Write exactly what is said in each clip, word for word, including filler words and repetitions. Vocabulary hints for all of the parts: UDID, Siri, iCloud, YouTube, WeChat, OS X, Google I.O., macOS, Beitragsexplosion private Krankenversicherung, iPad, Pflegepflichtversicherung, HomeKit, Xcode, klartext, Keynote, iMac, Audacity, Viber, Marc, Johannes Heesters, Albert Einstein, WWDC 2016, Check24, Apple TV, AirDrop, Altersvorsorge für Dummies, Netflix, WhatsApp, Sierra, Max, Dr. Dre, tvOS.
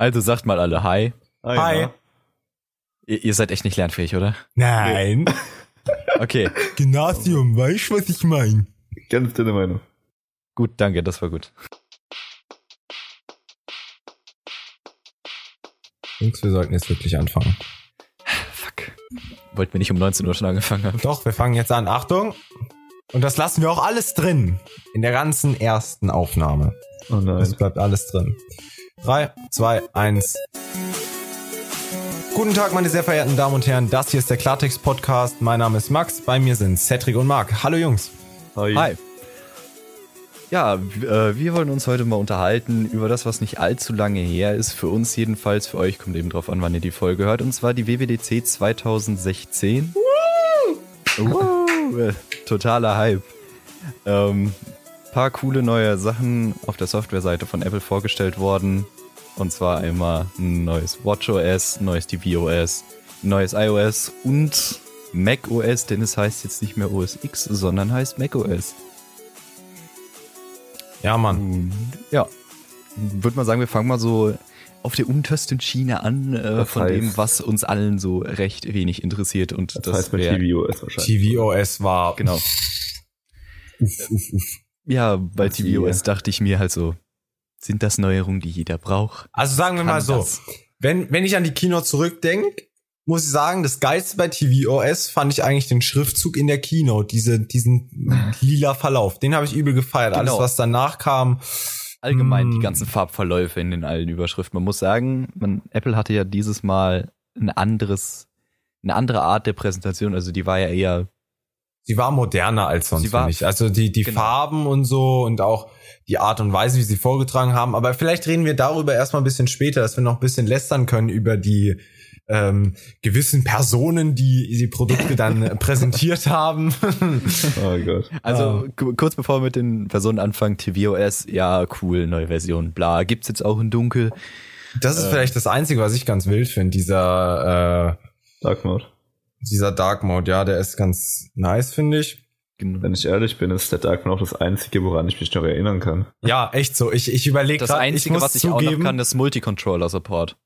Also sagt mal alle Hi. Hi. Hi. Ihr, ihr seid echt nicht lernfähig, oder? Nein. Okay. Gymnasium, weißt du, was ich meine? Ganz deine Meinung. Gut, danke, das war gut. Jungs, wir sollten jetzt wirklich anfangen. Fuck. Wollten wir nicht um neunzehn Uhr schon angefangen haben? Doch, wir fangen jetzt an. Achtung. Und das lassen wir auch alles drin. In der ganzen ersten Aufnahme. Oh nein. Das bleibt alles drin. drei, zwei, eins. Guten Tag, meine sehr verehrten Damen und Herren. Das hier ist der Klartext-Podcast. Mein Name ist Max. Bei mir sind Cedric und Marc. Hallo, Jungs. Hi. Hi. Ja, wir wollen uns heute mal unterhalten über das, was nicht allzu lange her ist. Für uns jedenfalls, für euch kommt eben drauf an, wann ihr die Folge hört. Und zwar die W W D C zwanzig sechzehn. Woo! Woo! Totaler Hype. Ähm, paar coole neue Sachen auf der Softwareseite von Apple vorgestellt worden. Und zwar einmal ein neues WatchOS, neues tvOS, neues iOS und macOS, denn es heißt jetzt nicht mehr O S X, sondern heißt macOS. Ja, Mann. Ja. Würde man sagen, wir fangen mal so auf der untersten Schiene an, äh, von heißt, dem, was uns allen so recht wenig interessiert. Und das, das heißt mit tvOS wahrscheinlich. tvOS war... Genau. Uff, uff, uff. Ja, bei das tvOS hier. Dachte ich mir halt so, sind das Neuerungen, die jeder braucht? Also sagen wir mal so, wenn, wenn ich an die Keynote zurückdenke, muss ich sagen, das Geilste bei tvOS fand ich eigentlich den Schriftzug in der Keynote, diese, diesen lila Verlauf. Den habe ich übel gefeiert. Genau. Alles, was danach kam. Allgemein mh. die ganzen Farbverläufe in den allen Überschriften. Man muss sagen, man, Apple hatte ja dieses Mal ein anderes, eine andere Art der Präsentation. Also die war ja eher... Sie war moderner als sonst, finde ich. Also die, die genau. Farben und so und auch die Art und Weise, wie sie vorgetragen haben. Aber vielleicht reden wir darüber erstmal ein bisschen später, dass wir noch ein bisschen lästern können über die ähm, gewissen Personen, die die Produkte dann präsentiert haben. Oh Gott. Also k- kurz bevor wir mit den Personen anfangen, tvOS, ja cool, neue Version, bla, gibt's jetzt auch in Dunkel. Das ist äh, vielleicht das Einzige, was ich ganz wild finde, dieser äh, Dark Mode. Dieser Dark Mode, ja, der ist ganz nice, finde ich. Wenn ich ehrlich bin, ist der Dark Mode auch das Einzige, woran ich mich noch erinnern kann. Ja, echt so. Ich, ich überlege gerade, ich muss zugeben. Das Einzige, was ich auch noch kann, ist Multicontroller-Support.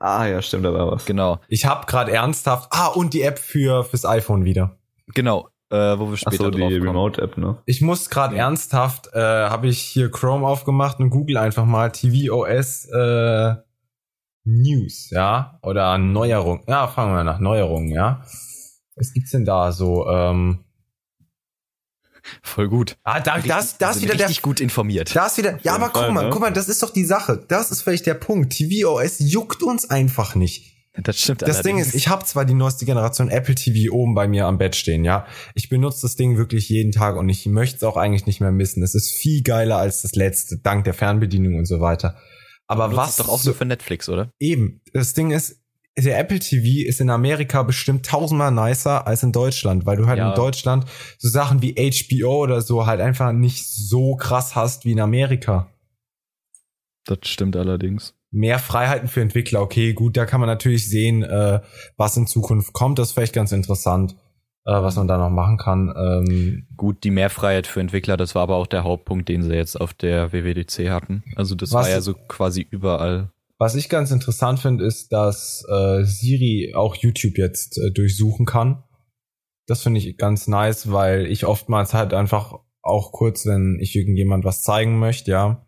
Ah ja, stimmt, da war was. Genau. Ich habe gerade ernsthaft... Ah, und die App für fürs iPhone wieder. Genau, äh, wo wir später drauf kommen. Ach so, die Remote-App, ne? Ich muss gerade ja. ernsthaft, äh, habe ich hier Chrome aufgemacht und google einfach mal tvOS äh, News, ja? Oder Neuerung. Ja, fangen wir nach Neuerungen, ja? Was gibt's denn da so... ähm Voll gut. Ah, da, richtig, das, das wieder richtig der, gut informiert. Das wieder, ja, aber Fall, guck mal, ne? guck mal, das ist doch die Sache. Das ist vielleicht der Punkt. tvOS juckt uns einfach nicht. Das stimmt. Das allerdings. Ding ist, ich habe zwar die neueste Generation Apple T V oben bei mir am Bett stehen, ja. Ich benutze das Ding wirklich jeden Tag und ich möchte es auch eigentlich nicht mehr missen. Es ist viel geiler als das letzte, dank der Fernbedienung und so weiter. Aber was? Doch auch so, nur für Netflix, oder? Eben. Das Ding ist, der Apple T V ist in Amerika bestimmt tausendmal nicer als in Deutschland, weil du halt ja. in Deutschland so Sachen wie H B O oder so halt einfach nicht so krass hast wie in Amerika. Das stimmt allerdings. Mehr Freiheiten für Entwickler, okay, gut, da kann man natürlich sehen, äh, was in Zukunft kommt. Das ist vielleicht ganz interessant, äh, was man da noch machen kann. Ähm, gut, die Mehrfreiheit für Entwickler, das war aber auch der Hauptpunkt, den sie jetzt auf der W W D C hatten. Also das war ja so quasi überall... Was ich ganz interessant finde, ist, dass äh, Siri auch YouTube jetzt äh, durchsuchen kann. Das finde ich ganz nice, weil ich oftmals halt einfach auch kurz, wenn ich irgendjemand was zeigen möchte, ja,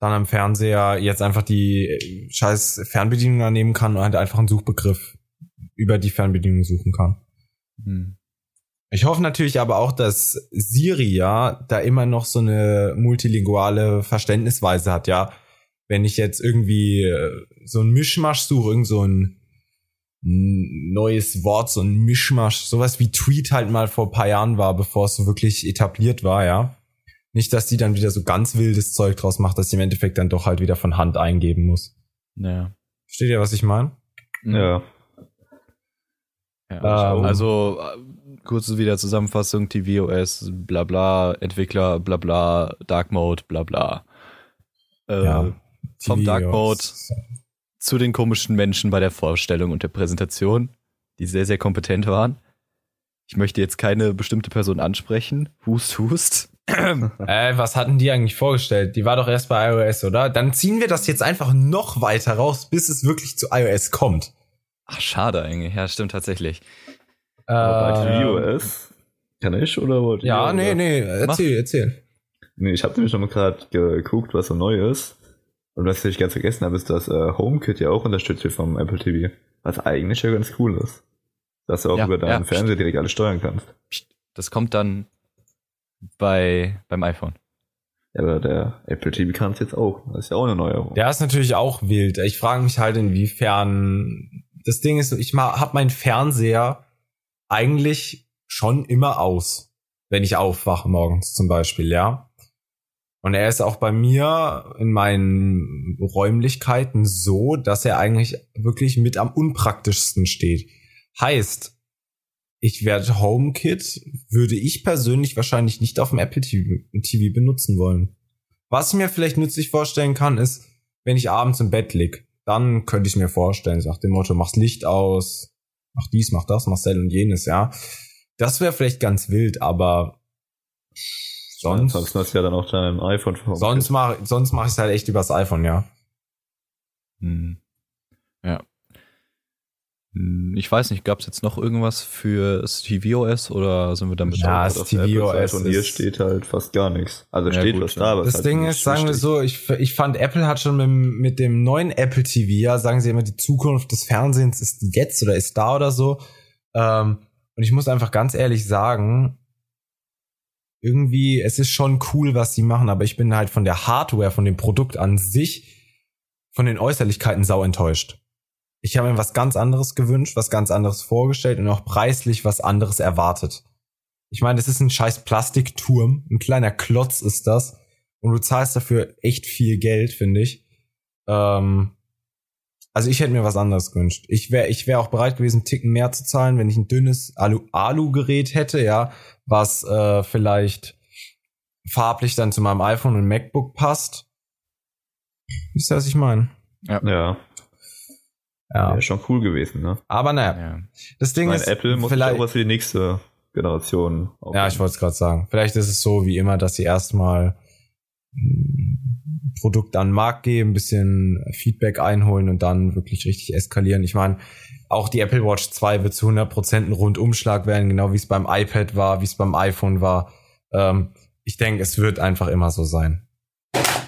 dann am Fernseher jetzt einfach die scheiß Fernbedienung daneben kann und halt einfach einen Suchbegriff über die Fernbedienung suchen kann. Hm. Ich hoffe natürlich aber auch, dass Siri ja da immer noch so eine multilinguale Verständnisweise hat, ja. Wenn ich jetzt irgendwie so ein Mischmasch suche, irgend so ein neues Wort, so ein Mischmasch, sowas wie Tweet halt mal vor ein paar Jahren war, bevor es so wirklich etabliert war, ja. Nicht, dass die dann wieder so ganz wildes Zeug draus macht, dass sie im Endeffekt dann doch halt wieder von Hand eingeben muss. Naja. Versteht ihr, was ich meine? Ja. ja ähm, also, kurz wieder Zusammenfassung, tvOS, bla bla, Entwickler, bla bla, Dark Mode, bla bla. Äh, ja. Vom Dark Mode zu den komischen Menschen bei der Vorstellung und der Präsentation, die sehr, sehr kompetent waren. Ich möchte jetzt keine bestimmte Person ansprechen. Hust, hust. äh, was hatten die eigentlich vorgestellt? Die war doch erst bei iOS, oder? Dann ziehen wir das jetzt einfach noch weiter raus, bis es wirklich zu iOS kommt. Ach, schade eigentlich. Ja, stimmt tatsächlich. Äh, iOS? Kann ich oder wollte ich? Ja, ja, nee, nee. Erzähl, Mach. erzähl. Nee, ich habe nämlich noch mal gerade geguckt, was so neu ist. Und was ich ganz vergessen habe, ist, dass äh, HomeKit ja auch unterstützt wird vom Apple T V. Was eigentlich ja ganz cool ist. Dass du auch ja, über deinen ja, Fernseher direkt alles steuern kannst. Das kommt dann bei beim iPhone. Ja, aber der Apple T V kann es jetzt auch. Das ist ja auch eine Neuerung. Der ist natürlich auch wild. Ich frage mich halt, inwiefern... Das Ding ist, ich habe meinen Fernseher eigentlich schon immer aus, wenn ich aufwache morgens zum Beispiel, ja. Und er ist auch bei mir in meinen Räumlichkeiten so, dass er eigentlich wirklich mit am unpraktischsten steht. Heißt, ich werde HomeKit, würde ich persönlich wahrscheinlich nicht auf dem Apple T V benutzen wollen. Was ich mir vielleicht nützlich vorstellen kann, ist, wenn ich abends im Bett lieg, dann könnte ich mir vorstellen, nach dem Motto, mach's Licht aus, mach dies, mach das, mach das und jenes, ja. Das wäre vielleicht ganz wild, aber... Sonst ja, sonst ja dann auch deinem iPhone. Sonst mache sonst mach ich es halt echt übers iPhone, ja. Hm. Ja. Hm, ich weiß nicht, gab es jetzt noch irgendwas für das tvOS oder sind wir damit ja, das tvOS und hier steht halt fast gar nichts. Also ja, steht gut, was da, aber das halt Ding ist, sagen wir so, ich ich fand Apple hat schon mit, mit dem neuen Apple T V, ja, sagen sie immer, die Zukunft des Fernsehens ist jetzt oder ist da oder so. Ähm, und ich muss einfach ganz ehrlich sagen, irgendwie, es ist schon cool, was sie machen, aber ich bin halt von der Hardware, von dem Produkt an sich, von den Äußerlichkeiten sau enttäuscht. Ich habe mir was ganz anderes gewünscht, was ganz anderes vorgestellt und auch preislich was anderes erwartet. Ich meine, das ist ein scheiß Plastikturm, ein kleiner Klotz ist das und du zahlst dafür echt viel Geld, finde ich. Ähm, also ich hätte mir was anderes gewünscht. Ich wäre ich wäre auch bereit gewesen, einen Ticken mehr zu zahlen, wenn ich ein dünnes Alu- Alu-Gerät hätte, ja, was äh, vielleicht farblich dann zu meinem iPhone und MacBook passt. Wisst ihr, was ich meine? Ja. Ja. Ja. Wäre schon cool gewesen, ne? Aber naja. Ja. Das Ding ist, Apple muss vielleicht auch was für die nächste Generation aufnehmen. Ja, ich wollte es gerade sagen. Vielleicht ist es so wie immer, dass sie erstmal ein Produkt an den Markt geben, ein bisschen Feedback einholen und dann wirklich richtig eskalieren. Ich meine, auch die Apple Watch zwei wird zu hundert Prozent ein Rundumschlag werden, genau wie es beim iPad war, wie es beim iPhone war. Ähm, ich denke, es wird einfach immer so sein.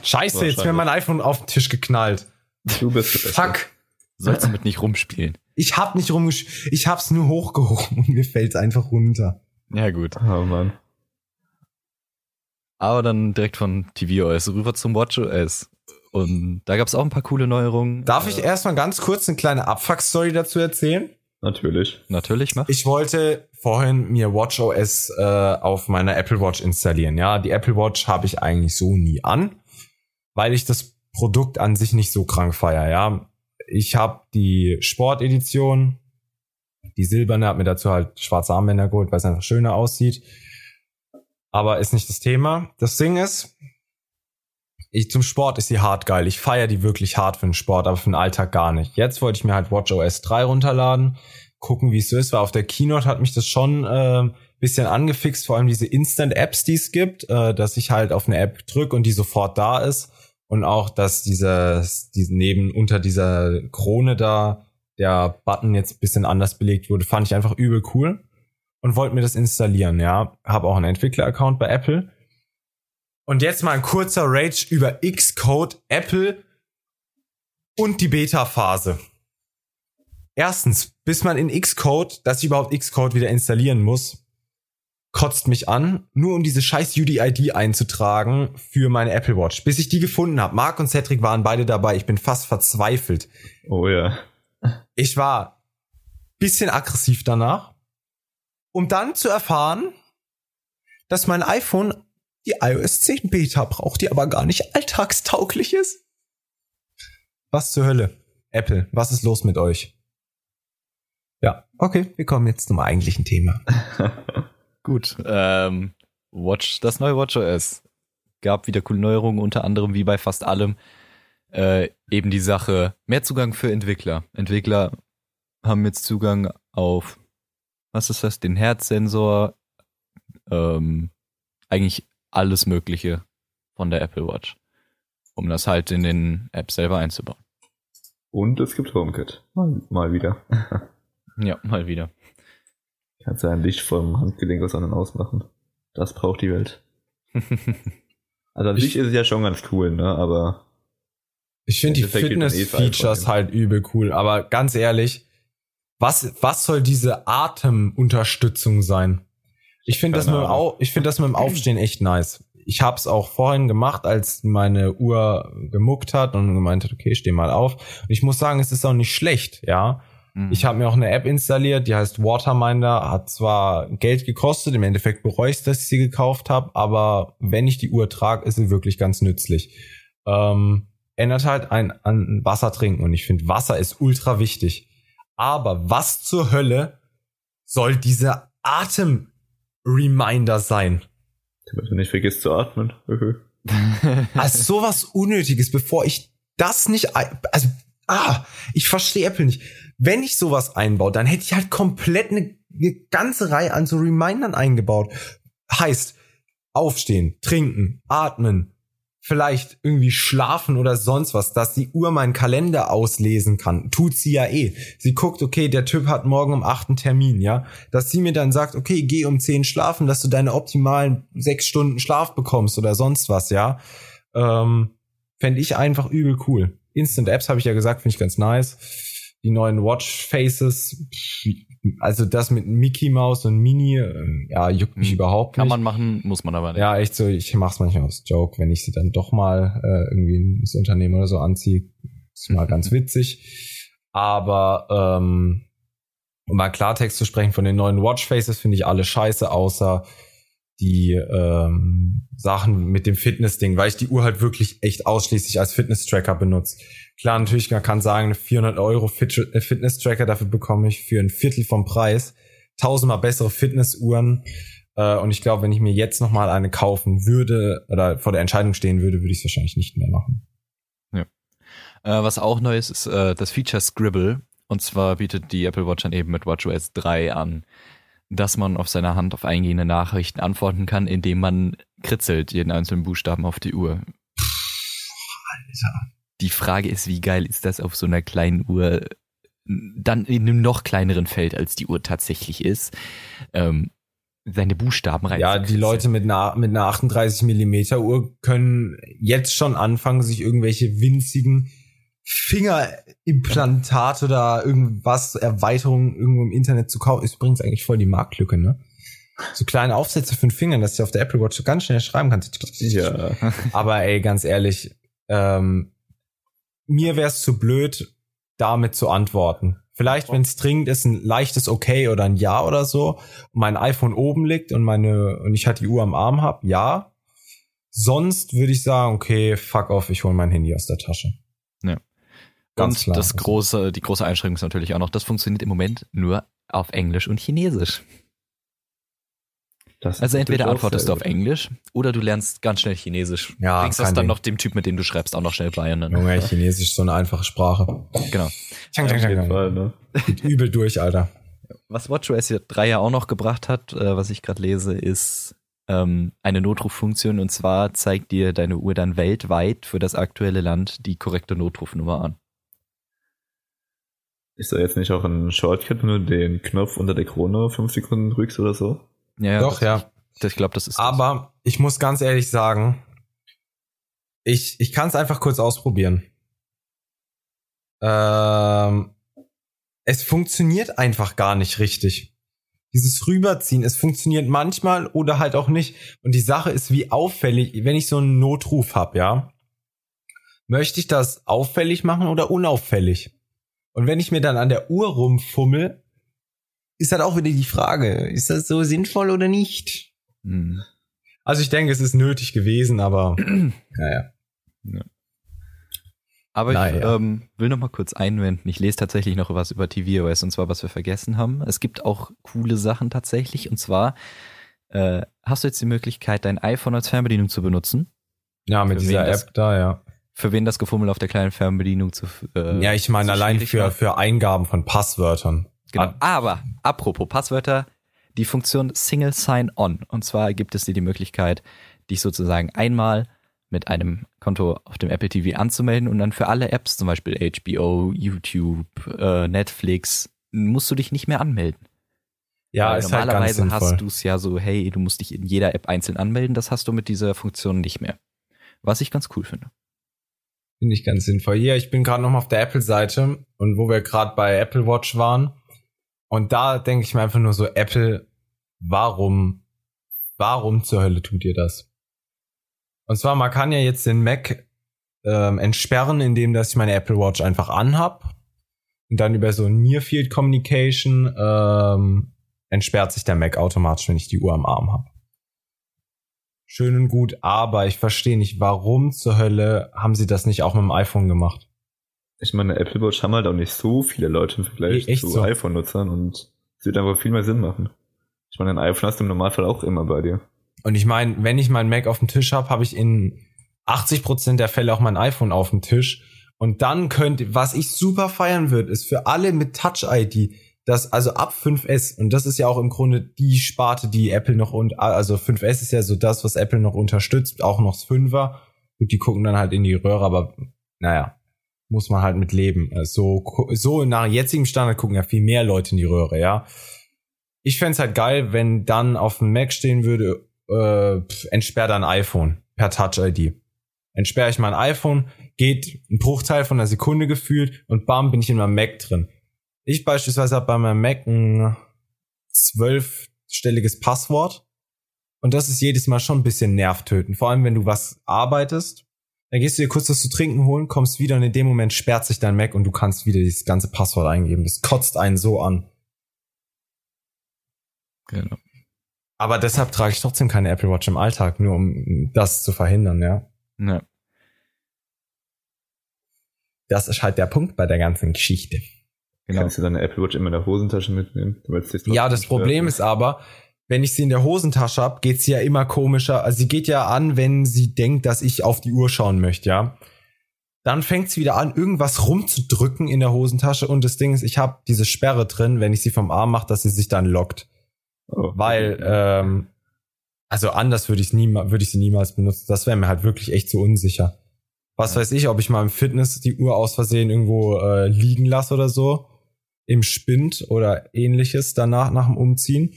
Scheiße, jetzt ist mir mein iPhone auf den Tisch geknallt. Du bist der Beste. Fuck. Sollst du mit nicht rumspielen? Ich hab nicht rumgespielt. Ich hab's nur hochgehoben und mir fällt's einfach runter. Ja, gut. Oh Mann. Aber dann direkt von tvOS rüber zum WatchOS. Und da gab es auch ein paar coole Neuerungen. Darf ich erstmal ganz kurz eine kleine Abfuck-Story dazu erzählen? Natürlich. Natürlich, mach. Ich wollte vorhin mir WatchOS äh, auf meiner Apple Watch installieren. Ja, die Apple Watch habe ich eigentlich so nie an, weil ich das Produkt an sich nicht so krank feiere. Ja, ich habe die Sportedition, die silberne, habe mir dazu halt schwarze Armbänder geholt, weil es einfach schöner aussieht. Aber ist nicht das Thema. Das Ding ist, Ich, zum Sport ist sie hart geil. Ich feiere die wirklich hart für den Sport, aber für den Alltag gar nicht. Jetzt wollte ich mir halt WatchOS drei runterladen, gucken, wie es so ist. Weil auf der Keynote hat mich das schon ein äh, bisschen angefixt, vor allem diese Instant-Apps, die es gibt, äh, dass ich halt auf eine App drücke und die sofort da ist. Und auch, dass dieser, diese neben unter dieser Krone da der Button jetzt ein bisschen anders belegt wurde, fand ich einfach übel cool und wollte mir das installieren. Ja, habe auch einen Entwickler-Account bei Apple. Und jetzt mal ein kurzer Rage über Xcode, Apple und die Beta-Phase. Erstens, bis man in Xcode, dass ich überhaupt Xcode wieder installieren muss, kotzt mich an, nur um diese scheiß U D I D einzutragen für meine Apple Watch. Bis ich die gefunden habe. Marc und Cedric waren beide dabei. Ich bin fast verzweifelt. Oh ja. Ich war ein bisschen aggressiv danach, um dann zu erfahren, dass mein iPhone die iOS zehn Beta braucht, die aber gar nicht alltagstauglich ist. Was zur Hölle? Apple, was ist los mit euch? Ja, okay, wir kommen jetzt zum eigentlichen Thema. Gut, ähm, Watch, das neue WatchOS gab wieder coole Neuerungen, unter anderem wie bei fast allem äh, eben die Sache, mehr Zugang für Entwickler. Entwickler haben jetzt Zugang auf, was ist das, den Herzsensor, ähm, eigentlich alles Mögliche von der Apple Watch, um das halt in den App selber einzubauen. Und es gibt HomeKit. Mal, mal wieder. Ja, mal wieder. Kannst du ein Licht vom Handgelenk aus an und ausmachen. Das braucht die Welt. Also an sich ist es ja schon ganz cool, ne? Aber ich finde die Fitness-Features halt übel cool. Aber ganz ehrlich, was, was soll diese Atemunterstützung sein? Ich finde das, find das mit dem Aufstehen echt nice. Ich habe es auch vorhin gemacht, als meine Uhr gemuckt hat und gemeint hat, okay, steh mal auf. Und ich muss sagen, es ist auch nicht schlecht, ja. Mhm. Ich habe mir auch eine App installiert, die heißt Waterminder, hat zwar Geld gekostet, im Endeffekt bereue ich es, dass ich sie gekauft habe, aber wenn ich die Uhr trage, ist sie wirklich ganz nützlich. Ähm, ändert halt ein, an Wasser trinken und ich finde, Wasser ist ultra wichtig. Aber was zur Hölle soll dieser Atem-Reminder sein? Damit du nicht vergisst zu atmen. Also sowas Unnötiges, bevor ich das nicht, also, ah, ich verstehe Apple nicht. Wenn ich sowas einbaue, dann hätte ich halt komplett eine, eine ganze Reihe an so Remindern eingebaut. Heißt, aufstehen, trinken, atmen, vielleicht irgendwie schlafen oder sonst was, dass die Uhr meinen Kalender auslesen kann. Tut sie ja eh. Sie guckt, okay, der Typ hat morgen um acht einen Termin, ja. Dass sie mir dann sagt, okay, geh um zehn schlafen, dass du deine optimalen sechs Stunden Schlaf bekommst oder sonst was, ja. Ähm, fände ich einfach übel cool. Instant Apps, habe ich ja gesagt, finde ich ganz nice. Die neuen Watch Faces, also das mit Mickey Mouse und Mini, ja, juckt mich überhaupt nicht. Kann man machen, muss man aber nicht. Ja, echt so, ich mach's manchmal aus Joke, wenn ich sie dann doch mal äh, irgendwie ins Unternehmen oder so anziehe. Ist mal ganz witzig. Aber ähm, um mal Klartext zu sprechen, von den neuen Watch Faces finde ich alle scheiße, außer die ähm, Sachen mit dem Fitness-Ding, weil ich die Uhr halt wirklich echt ausschließlich als Fitness-Tracker benutze. Klar, natürlich, man kann sagen, vierhundert Euro Fitness-Tracker, dafür bekomme ich für ein Viertel vom Preis tausendmal bessere Fitnessuhren. Äh, und ich glaube, wenn ich mir jetzt nochmal eine kaufen würde oder vor der Entscheidung stehen würde, würde ich es wahrscheinlich nicht mehr machen. Ja. Äh, was auch neu ist, ist äh, das Feature Scribble. Und zwar bietet die Apple Watch dann eben mit WatchOS drei an, dass man auf seiner Hand auf eingehende Nachrichten antworten kann, indem man kritzelt jeden einzelnen Buchstaben auf die Uhr. Alter. Die Frage ist, wie geil ist das auf so einer kleinen Uhr, dann in einem noch kleineren Feld, als die Uhr tatsächlich ist, ähm, seine Buchstaben rein. Ja, die Leute mit einer, mit einer achtunddreißig Millimeter Uhr können jetzt schon anfangen, sich irgendwelche winzigen Fingerimplantat oder irgendwas, Erweiterungen irgendwo im Internet zu kaufen, ist übrigens eigentlich voll die Marktlücke, ne? So kleine Aufsätze für den Finger, dass du auf der Apple Watch so ganz schnell schreiben kannst. Ja. Aber ey, ganz ehrlich, ähm, mir wär's zu blöd, damit zu antworten. Vielleicht, wenn es dringend ist, ein leichtes Okay oder ein Ja oder so, mein iPhone oben liegt und meine, und ich halt die Uhr am Arm hab, ja. Sonst würde ich sagen, okay, fuck off, ich hole mein Handy aus der Tasche. Ja. Ganz und klar. Das große, die große Einschränkung ist natürlich auch noch, das funktioniert im Moment nur auf Englisch und Chinesisch. Das also entweder antwortest du auf Englisch oder du lernst ganz schnell Chinesisch. Ja, bringst das dann noch dem Typ, mit dem du schreibst, auch noch schnell bei. Ne? Junge, Chinesisch ist so eine einfache Sprache. Genau. Chang, chang, chang, chang. Übel durch, Alter. Was WatchOS drei ja auch noch gebracht hat, äh, was ich gerade lese, ist ähm, eine Notruffunktion, und zwar zeigt dir deine Uhr dann weltweit für das aktuelle Land die korrekte Notrufnummer an. Ist da jetzt nicht auch ein Shortcut, wenn du den Knopf unter der Krone fünf Sekunden drückst oder so? Ja, doch, das, ja. Ich, ich glaube, das ist. Aber das. Ich muss ganz ehrlich sagen, ich, ich kann es einfach kurz ausprobieren. Ähm, es funktioniert einfach gar nicht richtig. Dieses Rüberziehen, es funktioniert manchmal oder halt auch nicht. Und die Sache ist, wie auffällig, wenn ich so einen Notruf habe, ja, möchte ich das auffällig machen oder unauffällig? Und wenn ich mir dann an der Uhr rumfummel, ist halt auch wieder die Frage, ist das so sinnvoll oder nicht? Hm. Also ich denke, es ist nötig gewesen, aber naja. Ja. Aber naja. ich ähm, will noch mal kurz einwenden, ich lese tatsächlich noch was über tvOS, und zwar, was wir vergessen haben. Es gibt auch coole Sachen tatsächlich, und zwar äh, hast du jetzt die Möglichkeit, dein iPhone als Fernbedienung zu benutzen? Ja, mit Für dieser App das- da, ja. Für wen das Gefummel auf der kleinen Fernbedienung zu äh, Ja, ich meine, allein für, für Eingaben von Passwörtern. Genau. Aber, apropos Passwörter, die Funktion Single Sign-On. Und zwar gibt es dir die Möglichkeit, dich sozusagen einmal mit einem Konto auf dem Apple T V anzumelden und dann für alle Apps, zum Beispiel H B O, YouTube, äh, Netflix, musst du dich nicht mehr anmelden. Ja, ist halt ganz sinnvoll. Normalerweise hast du es ja so, hey, du musst dich in jeder App einzeln anmelden, das hast du mit dieser Funktion nicht mehr. Was ich ganz cool finde. Finde ich ganz sinnvoll. Hier, ich bin gerade nochmal auf der Apple-Seite und wo wir gerade bei Apple Watch waren. Und da denke ich mir einfach nur so, Apple, warum, warum zur Hölle tut ihr das? Und zwar, man kann ja jetzt den Mac ähm, entsperren, indem dass ich meine Apple Watch einfach anhab. Und dann über so Near-Field Communication ähm, entsperrt sich der Mac automatisch, wenn ich die Uhr am Arm habe. Schön und gut, aber ich verstehe nicht, warum zur Hölle haben sie das nicht auch mit dem iPhone gemacht? Ich meine, Apple Watch haben halt auch nicht so viele Leute im Vergleich Echt zu so? iPhone-Nutzern und es wird einfach viel mehr Sinn machen. Ich meine, ein iPhone hast du im Normalfall auch immer bei dir. Und ich meine, wenn ich meinen Mac auf dem Tisch habe, habe ich in achtzig Prozent der Fälle auch mein iPhone auf dem Tisch. Und dann könnte, was ich super feiern würde, ist für alle mit Touch-I D, das, also ab fünf S, und das ist ja auch im Grunde die Sparte, die Apple noch, und also fünf S ist ja so das, was Apple noch unterstützt, auch noch das Fünfer. Gut, die gucken dann halt in die Röhre, aber naja, muss man halt mit leben. So, so nach jetzigem Standard gucken ja viel mehr Leute in die Röhre, ja. Ich fänd's halt geil, wenn dann auf dem Mac stehen würde, äh, entsperr dein iPhone per Touch-I D. Entsperre ich mein iPhone, geht ein Bruchteil von einer Sekunde gefühlt und bam, bin ich in meinem Mac drin. Ich beispielsweise habe bei meinem Mac ein zwölfstelliges Passwort und das ist jedes Mal schon ein bisschen nervtötend. Vor allem, wenn du was arbeitest, dann gehst du dir kurz was zu trinken holen, kommst wieder und in dem Moment sperrt sich dein Mac und du kannst wieder dieses ganze Passwort eingeben. Das kotzt einen so an. Genau. Aber deshalb trage ich trotzdem keine Apple Watch im Alltag, nur um das zu verhindern, ja. Ne. Ja. Das ist halt der Punkt bei der ganzen Geschichte. Genau. Kannst du deine Apple Watch immer in der Hosentasche mitnehmen? Ja, das Problem ist aber, wenn ich sie in der Hosentasche habe, geht sie ja immer komischer. Also sie geht ja an, wenn sie denkt, dass ich auf die Uhr schauen möchte, ja. Dann fängt es wieder an, irgendwas rumzudrücken in der Hosentasche. Und das Ding ist, ich habe diese Sperre drin, wenn ich sie vom Arm mache, dass sie sich dann lockt. Oh. Weil, ähm, also anders würde ich nie, würde ich sie niemals benutzen. Das wäre mir halt wirklich echt zu unsicher. Was ja. weiß ich, ob ich mal im Fitness die Uhr aus Versehen irgendwo äh, liegen lasse oder so. Im Spind oder ähnliches danach, nach dem Umziehen.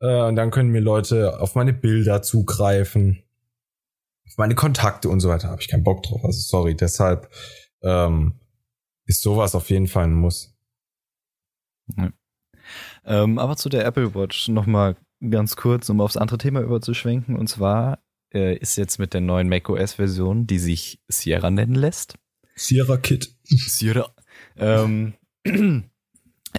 Äh, und dann können mir Leute auf meine Bilder zugreifen, auf meine Kontakte und so weiter. Habe ich keinen Bock drauf. Also sorry, deshalb ähm, ist sowas auf jeden Fall ein Muss. Ja. Ähm, aber zu der Apple Watch nochmal ganz kurz, um aufs andere Thema überzuschwenken. Und zwar äh, ist jetzt mit der neuen macOS-Version, die sich Sierra nennen lässt. Sierra Kit. Sierra. Ähm,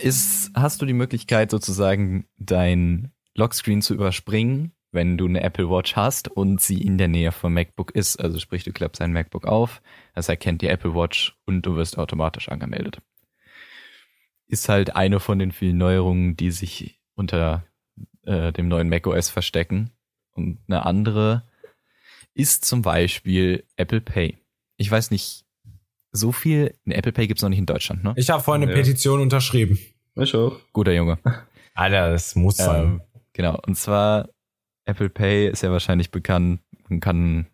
ist, hast du die Möglichkeit, sozusagen dein Lockscreen zu überspringen, wenn du eine Apple Watch hast und sie in der Nähe vom MacBook ist. Also sprich, du klappst dein MacBook auf, das erkennt die Apple Watch und du wirst automatisch angemeldet. Ist halt eine von den vielen Neuerungen, die sich unter äh, dem neuen macOS verstecken. Und eine andere ist zum Beispiel Apple Pay. Ich weiß nicht, so viel, ne, Apple Pay gibt's noch nicht in Deutschland, ne? Ich habe vorhin eine ja. Petition unterschrieben. Ich auch. Guter Junge. Alter, das muss sein. Ähm, genau, und zwar Apple Pay ist ja wahrscheinlich bekannt. Man kann,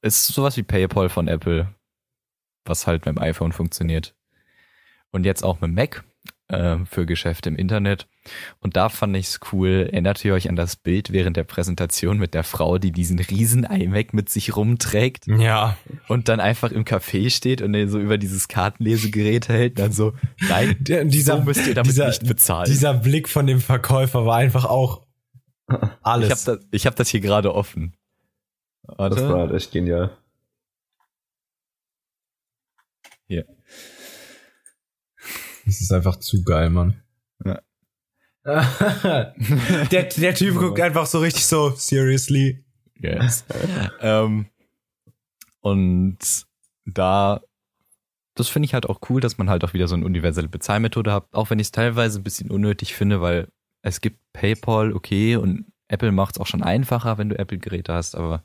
ist sowas wie PayPal von Apple, was halt mit dem iPhone funktioniert. Und jetzt auch mit Mac äh, für Geschäfte im Internet. Und da fand ich's cool. Erinnert ihr euch an das Bild während der Präsentation mit der Frau, die diesen riesen iMac mit sich rumträgt? Ja. Und dann einfach im Café steht und so über dieses Kartenlesegerät hält. Dann so, nein, der, dieser, so müsst ihr damit dieser, nicht bezahlen. Dieser Blick von dem Verkäufer war einfach auch alles. Ich hab das, ich hab das hier gerade offen. Warte. Das war halt echt genial. Hier. Das ist einfach zu geil, Mann. Ja. der, der Typ guckt einfach so richtig so, seriously. Yes. ähm, und da, das finde ich halt auch cool, dass man halt auch wieder so eine universelle Bezahlmethode hat, auch wenn ich es teilweise ein bisschen unnötig finde, weil es gibt PayPal, okay, und Apple macht es auch schon einfacher, wenn du Apple-Geräte hast, aber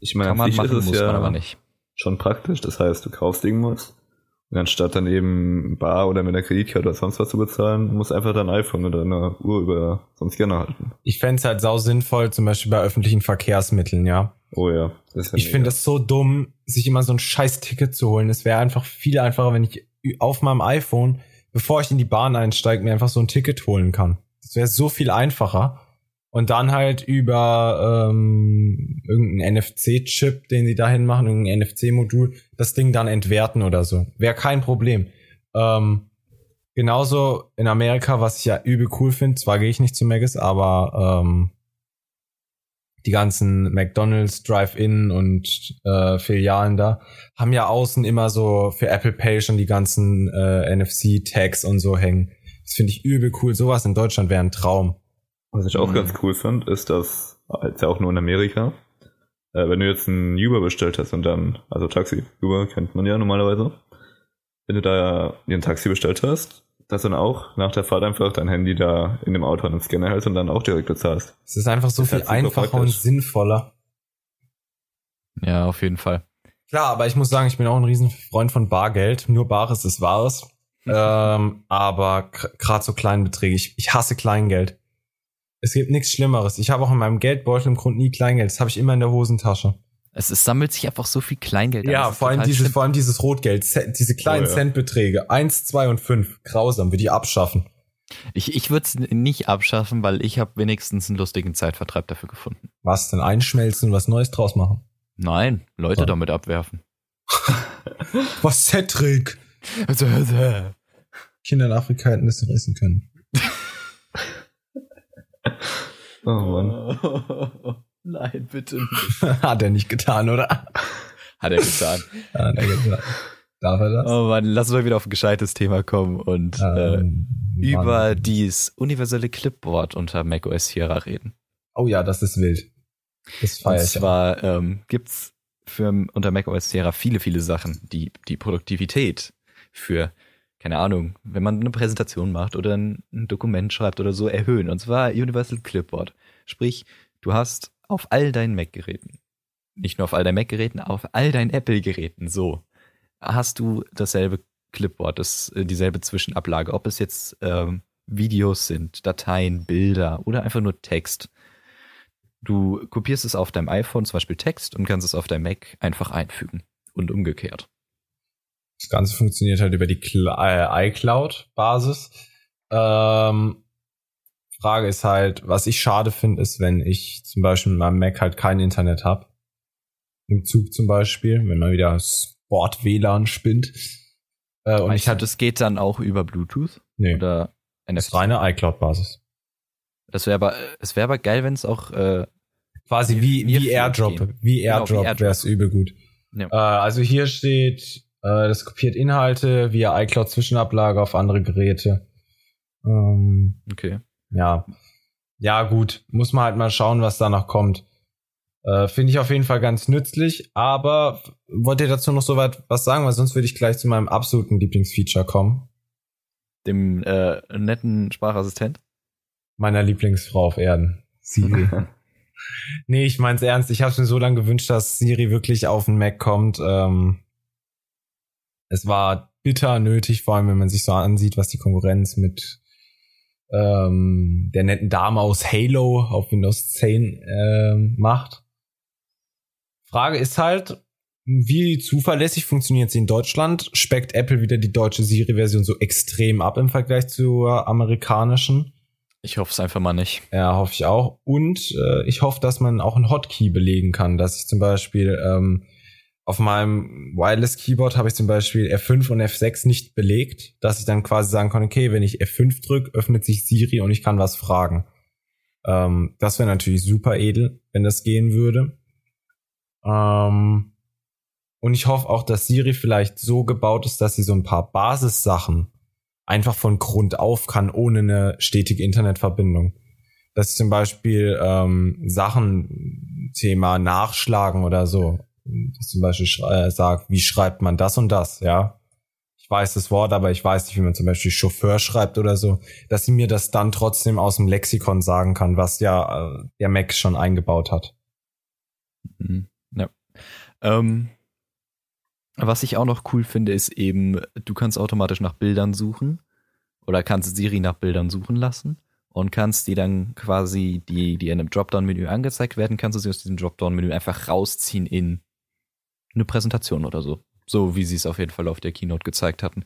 ich meine, kann man machen, muss ja man aber nicht. Schon praktisch, das heißt, du kaufst irgendwas Und anstatt dann eben bar oder mit einer Kreditkarte oder sonst was zu bezahlen, musst einfach dein iPhone oder eine Uhr über so einen Scanner halten. Ich fände es halt sau sinnvoll, zum Beispiel bei öffentlichen Verkehrsmitteln, ja. Oh ja. Das ich finde das so dumm, sich immer so ein Scheiß-Ticket zu holen. Es wäre einfach viel einfacher, wenn ich auf meinem iPhone, bevor ich in die Bahn einsteige, mir einfach so ein Ticket holen kann. Das wäre so viel einfacher. Und dann halt über ähm, irgendeinen N F C-Chip, den sie dahin machen, irgendein N F C-Modul, das Ding dann entwerten oder so. Wäre kein Problem. Ähm, genauso in Amerika, was ich ja übel cool finde, zwar gehe ich nicht zu Maggis, aber ähm, die ganzen McDonald's, Drive-In und äh, Filialen da haben ja außen immer so für Apple Pay schon die ganzen äh, N F C-Tags und so hängen. Das finde ich übel cool. Sowas in Deutschland wäre ein Traum. Was ich auch mhm. ganz cool finde, ist, dass, jetzt ja auch nur in Amerika, äh, wenn du jetzt ein Uber bestellt hast und dann, also Taxi, Uber kennt man ja normalerweise, wenn du da dir ein Taxi bestellt hast, dass dann auch nach der Fahrt einfach dein Handy da in dem Auto an den Scanner hältst und dann auch direkt bezahlst. Es ist einfach so viel einfacher und sinnvoller. Ja, auf jeden Fall. Klar, aber ich muss sagen, ich bin auch ein riesen Freund von Bargeld. Nur Bares ist Wahres. Mhm. Ähm, aber gerade so kleine Beträge. Ich, ich hasse Kleingeld. Es gibt nichts Schlimmeres. Ich habe auch in meinem Geldbeutel im Grunde nie Kleingeld. Das habe ich immer in der Hosentasche. Es ist, sammelt sich einfach so viel Kleingeld an. Ja, vor allem, dieses, vor allem dieses Rotgeld, diese kleinen oh, ja. Centbeträge. Eins, zwei und fünf. Grausam, würde ich abschaffen. Ich, ich würde es nicht abschaffen, weil ich habe wenigstens einen lustigen Zeitvertreib dafür gefunden. Was denn? Einschmelzen und was Neues draus machen? Nein, Leute ja. damit abwerfen. Was, Cedric? Kinder in Afrika hätten das doch essen können. Oh Mann. Oh, nein, bitte nicht. Hat er nicht getan, oder? Hat er getan. Hat er getan. Darf er das? Oh Mann, lass uns mal wieder auf ein gescheites Thema kommen und ähm, äh, über dieses universelle Clipboard unter macOS Sierra reden. Oh ja, das ist wild. Das feiere ich. Und zwar ähm, gibt's für, unter macOS Sierra viele, viele Sachen, die die Produktivität für keine Ahnung, wenn man eine Präsentation macht oder ein Dokument schreibt oder so, erhöhen. Und zwar Universal Clipboard. Sprich, du hast auf all deinen Mac-Geräten, nicht nur auf all deinen Mac-Geräten, auf all deinen Apple-Geräten, so, hast du dasselbe Clipboard, das, dieselbe Zwischenablage. Ob es jetzt ähm, Videos sind, Dateien, Bilder oder einfach nur Text. Du kopierst es auf deinem iPhone, zum Beispiel Text, und kannst es auf deinem Mac einfach einfügen. Und umgekehrt. Das Ganze funktioniert halt über die iCloud-Basis. Ähm, Frage ist halt, was ich schade finde, ist, wenn ich zum Beispiel mit meinem Mac halt kein Internet habe. Im Zug zum Beispiel, wenn man wieder Sport-W L A N spinnt. Äh, und ich dachte, es geht dann auch über Bluetooth? Nee. Oder N F C? Das ist reine iCloud-Basis. Das wäre aber, es wäre aber geil, wenn es auch äh, quasi wie, wie AirDrop. Gehen. Wie AirDrop, genau, AirDrop. Wäre es übel gut. Ja. Äh, also hier steht... Das kopiert Inhalte via iCloud-Zwischenablage auf andere Geräte. Ähm, okay. Ja. Ja, gut. Muss man halt mal schauen, was danach kommt. Äh, finde ich auf jeden Fall ganz nützlich. Aber wollt ihr dazu noch so weit was sagen? Weil sonst würde ich gleich zu meinem absoluten Lieblingsfeature kommen. Dem äh, netten Sprachassistent? Meiner Lieblingsfrau auf Erden. Siri. Nee, ich mein's ernst. Ich habe es mir so lange gewünscht, dass Siri wirklich auf den Mac kommt. Ähm, Es war bitter nötig, vor allem wenn man sich so ansieht, was die Konkurrenz mit ähm, der netten Dame aus Halo auf Windows zehn ähm, macht. Frage ist halt, wie zuverlässig funktioniert sie in Deutschland? Speckt Apple wieder die deutsche Siri-Version so extrem ab im Vergleich zur amerikanischen? Ich hoffe es einfach mal nicht. Ja, hoffe ich auch. Und äh, ich hoffe, dass man auch einen Hotkey belegen kann, dass ich zum Beispiel... Ähm, Auf meinem Wireless-Keyboard habe ich zum Beispiel F fünf und F sechs nicht belegt, dass ich dann quasi sagen kann, okay, wenn ich F fünf drücke, öffnet sich Siri und ich kann was fragen. Ähm, das wäre natürlich super edel, wenn das gehen würde. Ähm, und ich hoffe auch, dass Siri vielleicht so gebaut ist, dass sie so ein paar Basissachen einfach von Grund auf kann, ohne eine stetige Internetverbindung. Dass ich zum Beispiel ähm, Sachen, Thema nachschlagen oder so, das zum Beispiel äh, sagt, wie schreibt man das und das, ja. Ich weiß das Wort, aber ich weiß nicht, wie man zum Beispiel Chauffeur schreibt oder so, dass sie mir das dann trotzdem aus dem Lexikon sagen kann, was ja äh, der Mac schon eingebaut hat. Mhm. Ja. Ähm, Was ich auch noch cool finde, ist eben, du kannst automatisch nach Bildern suchen oder kannst Siri nach Bildern suchen lassen und kannst die dann quasi, die, die in einem Dropdown-Menü angezeigt werden, kannst du sie aus diesem Dropdown-Menü einfach rausziehen in eine Präsentation oder so. So wie sie es auf jeden Fall auf der Keynote gezeigt hatten.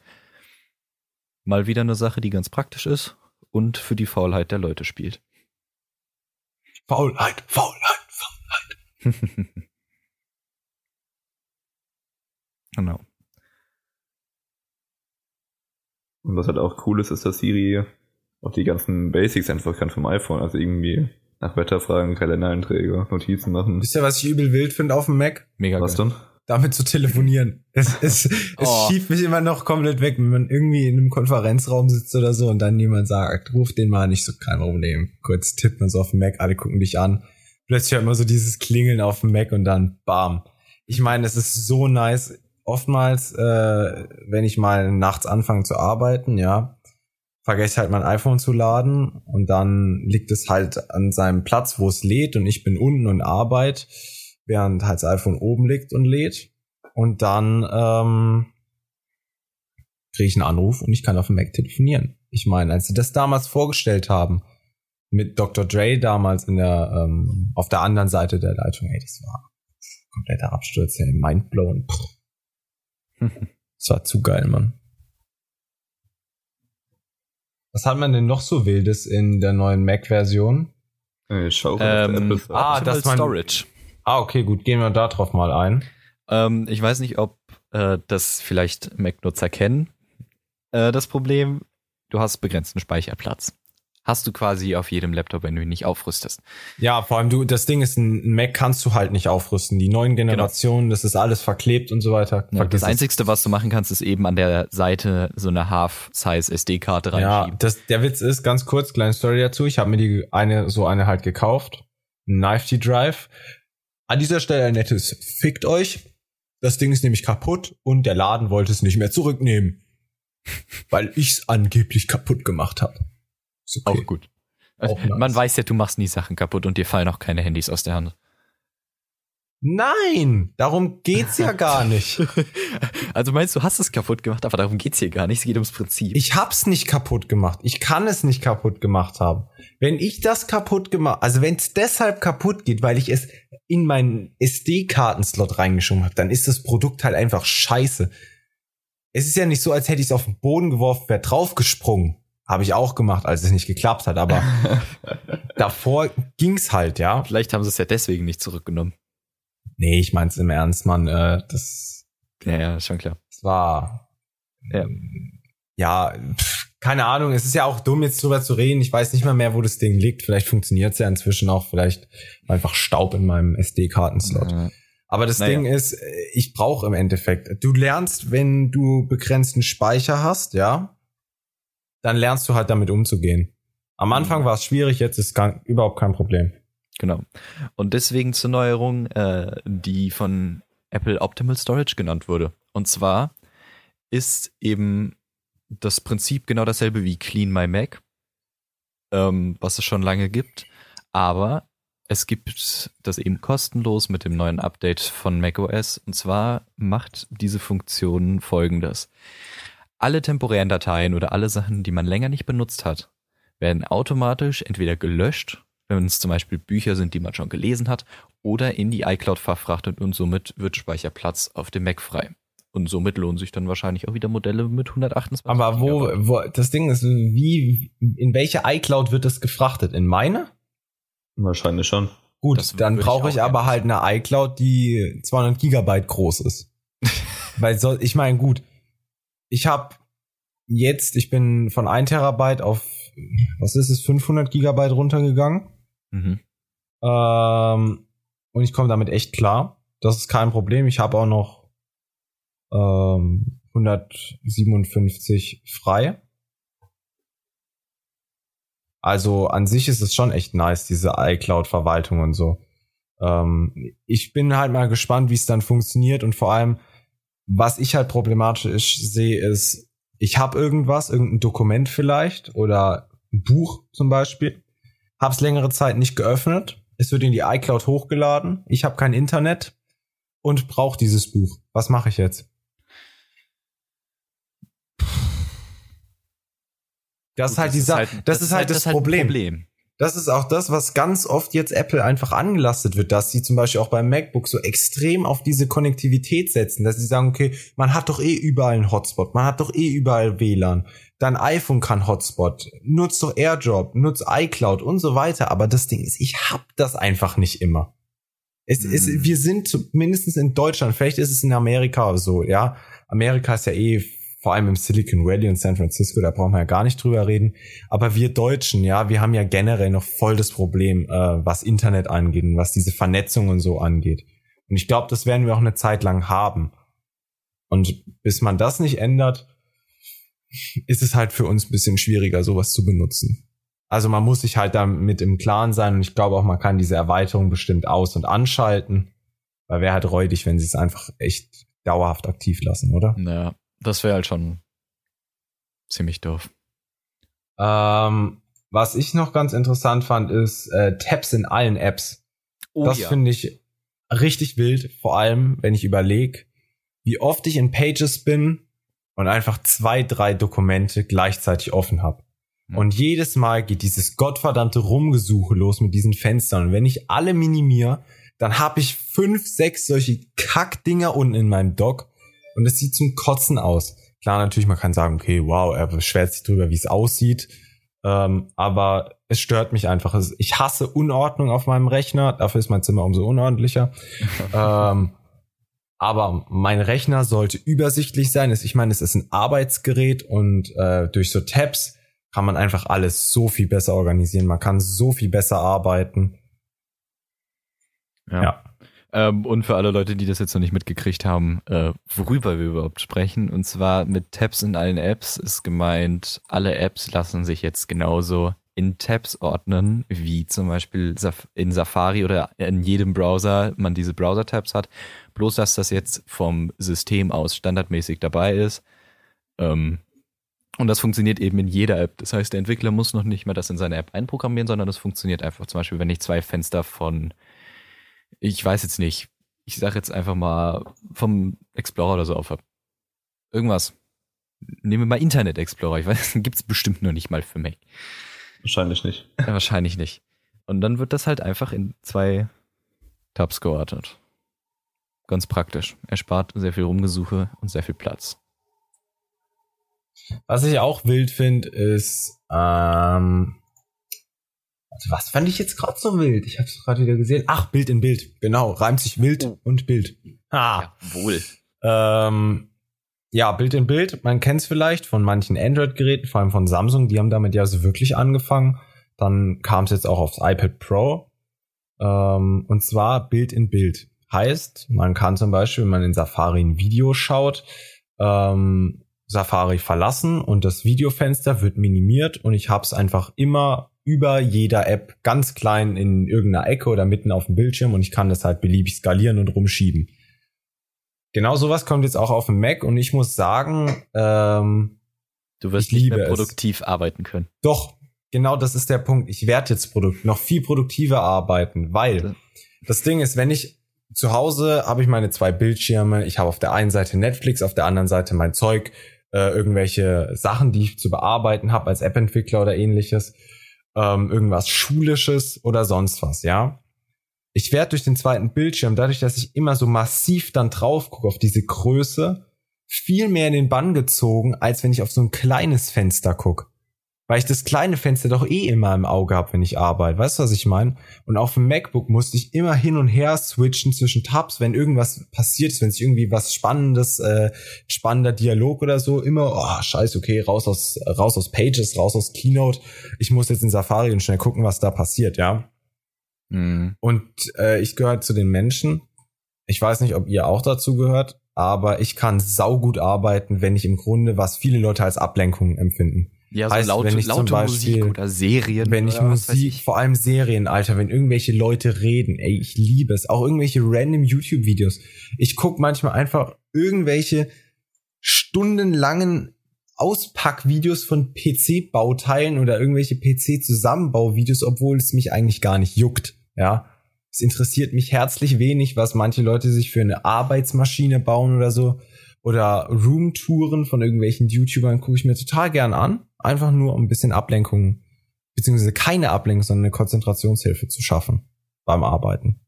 Mal wieder eine Sache, die ganz praktisch ist und für die Faulheit der Leute spielt. Faulheit, Faulheit, Faulheit. Genau. Und was halt auch cool ist, ist, dass Siri auch die ganzen Basics einfach kann vom iPhone. Also irgendwie nach Wetterfragen, Kalendereinträge, Notizen machen. Wisst ihr, was ich übel wild finde auf dem Mac? Mega. Was denn? Damit zu telefonieren. Es, es, oh. es schiebt mich immer noch komplett weg, wenn man irgendwie in einem Konferenzraum sitzt oder so und dann jemand sagt, ruf den mal nicht, so kein Problem. Kurz tippt man so auf dem Mac, alle gucken dich an. Plötzlich hört man so dieses Klingeln auf dem Mac und dann bam. Ich meine, es ist so nice. Oftmals, äh, wenn ich mal nachts anfange zu arbeiten, ja, vergesse ich halt mein iPhone zu laden und dann liegt es halt an seinem Platz, wo es lädt und ich bin unten und arbeite, während halt das iPhone oben liegt und lädt und dann ähm, kriege ich einen Anruf und ich kann auf dem Mac telefonieren. Ich meine, als sie das damals vorgestellt haben, mit Doktor Dre damals in der ähm, auf der anderen Seite der Leitung, ey, das war ein kompletter Absturz, ja, mindblown. Das war zu geil, Mann. Was hat man denn noch so Wildes in der neuen Mac-Version? Ich schaue ähm, auf ah, das mein Storage. Ah, okay, gut, gehen wir da drauf mal ein. Ähm, ich weiß nicht, ob äh, das vielleicht Mac-Nutzer kennen. Äh, das Problem, du hast begrenzten Speicherplatz. Hast du quasi auf jedem Laptop, wenn du ihn nicht aufrüstest. Ja, vor allem du, das Ding ist, ein Mac kannst du halt nicht aufrüsten. Die neuen Generationen, genau. Das ist alles verklebt und so weiter. Ja, das Einzige, was du machen kannst, ist eben an der Seite so eine Half-Size-S D-Karte reinschieben. Ja, das, der Witz ist, ganz kurz, kleine Story dazu, ich habe mir die eine so eine halt gekauft. Nifty Drive. An dieser Stelle ein nettes Fickt euch. Das Ding ist nämlich kaputt und der Laden wollte es nicht mehr zurücknehmen. Weil ich es angeblich kaputt gemacht habe. Okay. Auch gut. Also, auch nice. Man weiß ja, du machst nie Sachen kaputt und dir fallen auch keine Handys aus der Hand. Nein, darum geht's ja gar nicht. Also meinst du, hast es kaputt gemacht, aber darum geht's hier gar nicht. Es geht ums Prinzip. Ich hab's nicht kaputt gemacht. Ich kann es nicht kaputt gemacht haben. Wenn ich das kaputt gemacht, also wenn es deshalb kaputt geht, weil ich es in meinen S D-Kartenslot reingeschoben habe, dann ist das Produkt halt einfach scheiße. Es ist ja nicht so, als hätte ich es auf den Boden geworfen, wäre draufgesprungen. Habe ich auch gemacht, als es nicht geklappt hat, aber davor ging's halt, ja. Vielleicht haben sie es ja deswegen nicht zurückgenommen. Nee, ich mein's im Ernst, Mann. Äh, das ja, ja, schon klar. Es war ja, ja pff, keine Ahnung. Es ist ja auch dumm, jetzt drüber zu reden. Ich weiß nicht mal mehr, wo das Ding liegt. Vielleicht funktioniert's ja inzwischen auch. Vielleicht einfach Staub in meinem S D-Kartenslot. Ja. Aber das naja. Ding ist, ich brauche im Endeffekt. Du lernst, wenn du begrenzten Speicher hast, ja. Dann lernst du halt damit umzugehen. Am Anfang war es schwierig, jetzt ist es überhaupt kein Problem. Genau. Und deswegen zur Neuerung, äh, die von Apple Optimal Storage genannt wurde. Und zwar ist eben das Prinzip genau dasselbe wie Clean My Mac, ähm, was es schon lange gibt. Aber es gibt das eben kostenlos mit dem neuen Update von macOS. Und zwar macht diese Funktion Folgendes. Alle temporären Dateien oder alle Sachen, die man länger nicht benutzt hat, werden automatisch entweder gelöscht, wenn es zum Beispiel Bücher sind, die man schon gelesen hat, oder in die iCloud verfrachtet und somit wird Speicherplatz auf dem Mac frei. Und somit lohnen sich dann wahrscheinlich auch wieder Modelle mit hundertachtundzwanzig. Aber wo, wo das Ding ist, wie, in welche iCloud wird das gefrachtet? In meine? Wahrscheinlich schon. Gut, das dann brauche ich, ich aber halt eine iCloud, die zweihundert Gigabyte groß ist. Weil so, ich meine, gut, ich habe jetzt, ich bin von ein Terabyte auf, was ist es, fünfhundert Gigabyte runtergegangen. Mhm. Ähm, und ich komme damit echt klar. Das ist kein Problem. Ich habe auch noch ähm, hundertsiebenundfünfzig frei. Also an sich ist es schon echt nice, diese iCloud-Verwaltung und so. Ähm, ich bin halt mal gespannt, wie es dann funktioniert und vor allem, was ich halt problematisch sehe, ist, ich habe irgendwas, irgendein Dokument vielleicht oder ein Buch zum Beispiel, habe es längere Zeit nicht geöffnet, es wird in die iCloud hochgeladen, ich habe kein Internet und brauche dieses Buch. Was mache ich jetzt? Das ist halt die Sache. Das ist halt das Problem. Das ist auch das, was ganz oft jetzt Apple einfach angelastet wird, dass sie zum Beispiel auch beim MacBook so extrem auf diese Konnektivität setzen, dass sie sagen, okay, man hat doch eh überall einen Hotspot, man hat doch eh überall W L A N, dein iPhone kann Hotspot, nutzt doch AirDrop, nutzt iCloud und so weiter, aber das Ding ist, ich hab das einfach nicht immer. Es mhm. ist, wir sind zumindest in Deutschland, vielleicht ist es in Amerika so, ja, Amerika ist ja eh vor allem im Silicon Valley und San Francisco, da brauchen wir ja gar nicht drüber reden. Aber wir Deutschen, ja, wir haben ja generell noch voll das Problem, äh, was Internet angeht und was diese Vernetzung und so angeht. Und ich glaube, das werden wir auch eine Zeit lang haben. Und bis man das nicht ändert, ist es halt für uns ein bisschen schwieriger, sowas zu benutzen. Also man muss sich halt damit im Klaren sein und ich glaube auch, man kann diese Erweiterung bestimmt aus- und anschalten. Weil wäre halt räudig, wenn sie es einfach echt dauerhaft aktiv lassen, oder? Naja. Das wäre halt schon ziemlich doof. Ähm, was ich noch ganz interessant fand, ist äh, Tabs in allen Apps. Oh, das ja. finde ich richtig wild, vor allem, wenn ich überlege, wie oft ich in Pages bin und einfach zwei, drei Dokumente gleichzeitig offen habe. Mhm. Und jedes Mal geht dieses gottverdammte Rumgesuche los mit diesen Fenstern. Und wenn ich alle minimiere, dann habe ich fünf, sechs solche Kackdinger unten in meinem Dock. Und es sieht zum Kotzen aus. Klar, natürlich, man kann sagen, okay, wow, er beschwert sich drüber, wie es aussieht. Ähm, aber es stört mich einfach. Also ich hasse Unordnung auf meinem Rechner. Dafür ist mein Zimmer umso unordentlicher. ähm, aber mein Rechner sollte übersichtlich sein. Ich meine, es ist ein Arbeitsgerät und äh, durch so Tabs kann man einfach alles so viel besser organisieren. Man kann so viel besser arbeiten. Ja. ja. Ähm, und für alle Leute, die das jetzt noch nicht mitgekriegt haben, äh, worüber wir überhaupt sprechen. Und zwar mit Tabs in allen Apps ist gemeint, alle Apps lassen sich jetzt genauso in Tabs ordnen, wie zum Beispiel in Safari oder in jedem Browser man diese Browser-Tabs hat. Bloß, dass das jetzt vom System aus standardmäßig dabei ist. Ähm, und das funktioniert eben in jeder App. Das heißt, der Entwickler muss noch nicht mehr das in seine App einprogrammieren, sondern das funktioniert einfach zum Beispiel, wenn ich zwei Fenster von Ich weiß jetzt nicht. Ich sag jetzt einfach mal vom Explorer oder so auf. Irgendwas. Nehmen wir mal Internet Explorer. Ich weiß, den gibt's bestimmt noch nicht mal für Mac. Wahrscheinlich nicht. Ja, wahrscheinlich nicht. Und dann wird das halt einfach in zwei Tabs geordnet. Ganz praktisch. Erspart sehr viel Rumgesuche und sehr viel Platz. Was ich auch wild finde, ist, ähm, was fand ich jetzt gerade so wild? Ich hab's gerade wieder gesehen. Ach, Bild in Bild. Genau, reimt sich wild oh. und Bild. Ah. Jawohl. Ähm, ja, Bild in Bild. Man kennt's vielleicht von manchen Android-Geräten, vor allem von Samsung. Die haben damit ja so wirklich angefangen. Dann kam's jetzt auch aufs iPad Pro. Ähm, und zwar Bild in Bild. Heißt, man kann zum Beispiel, wenn man in Safari ein Video schaut, ähm, Safari verlassen und das Videofenster wird minimiert und ich hab's einfach immer über jeder App ganz klein in irgendeiner Ecke oder mitten auf dem Bildschirm und ich kann das halt beliebig skalieren und rumschieben. Genau sowas kommt jetzt auch auf dem Mac und ich muss sagen, ähm, du wirst nicht mehr produktiv es. arbeiten können. Doch, genau das ist der Punkt. Ich werde jetzt produkt- noch viel produktiver arbeiten, weil ja. das Ding ist, wenn ich zu Hause habe ich meine zwei Bildschirme, ich habe auf der einen Seite Netflix, auf der anderen Seite mein Zeug, äh, irgendwelche Sachen, die ich zu bearbeiten habe als App-Entwickler oder ähnliches. Ähm, irgendwas Schulisches oder sonst was, ja. Ich werde durch den zweiten Bildschirm, dadurch, dass ich immer so massiv dann drauf gucke auf diese Größe, viel mehr in den Bann gezogen, als wenn ich auf so ein kleines Fenster gucke. Weil ich das kleine Fenster doch eh immer im Auge habe, wenn ich arbeite. Weißt du, was ich meine? Und auf dem MacBook musste ich immer hin und her switchen zwischen Tabs, wenn irgendwas passiert ist, wenn es irgendwie was Spannendes, äh, spannender Dialog oder so, immer, oh, scheiße, okay, raus aus, raus aus Pages, raus aus Keynote. Ich muss jetzt in Safari und schnell gucken, was da passiert, ja? Mhm. Und äh, ich gehöre zu den Menschen. Ich weiß nicht, ob ihr auch dazu gehört, aber ich kann saugut arbeiten, wenn ich im Grunde, was viele Leute als Ablenkungen empfinden. Ja, so heißt, laute, wenn ich laute zum Beispiel, Musik oder Serien. Wenn ich oder Musik, ich. vor allem Serien, Alter, wenn irgendwelche Leute reden, ey, ich liebe es. Auch irgendwelche random YouTube-Videos. Ich gucke manchmal einfach irgendwelche stundenlangen Auspackvideos von P C-Bauteilen oder irgendwelche P C-Zusammenbauvideos, obwohl es mich eigentlich gar nicht juckt, ja. Es interessiert mich herzlich wenig, was manche Leute sich für eine Arbeitsmaschine bauen oder so. Oder Roomtouren von irgendwelchen YouTubern gucke ich mir total gern an. Einfach nur, um ein bisschen Ablenkung, beziehungsweise keine Ablenkung, sondern eine Konzentrationshilfe zu schaffen beim Arbeiten.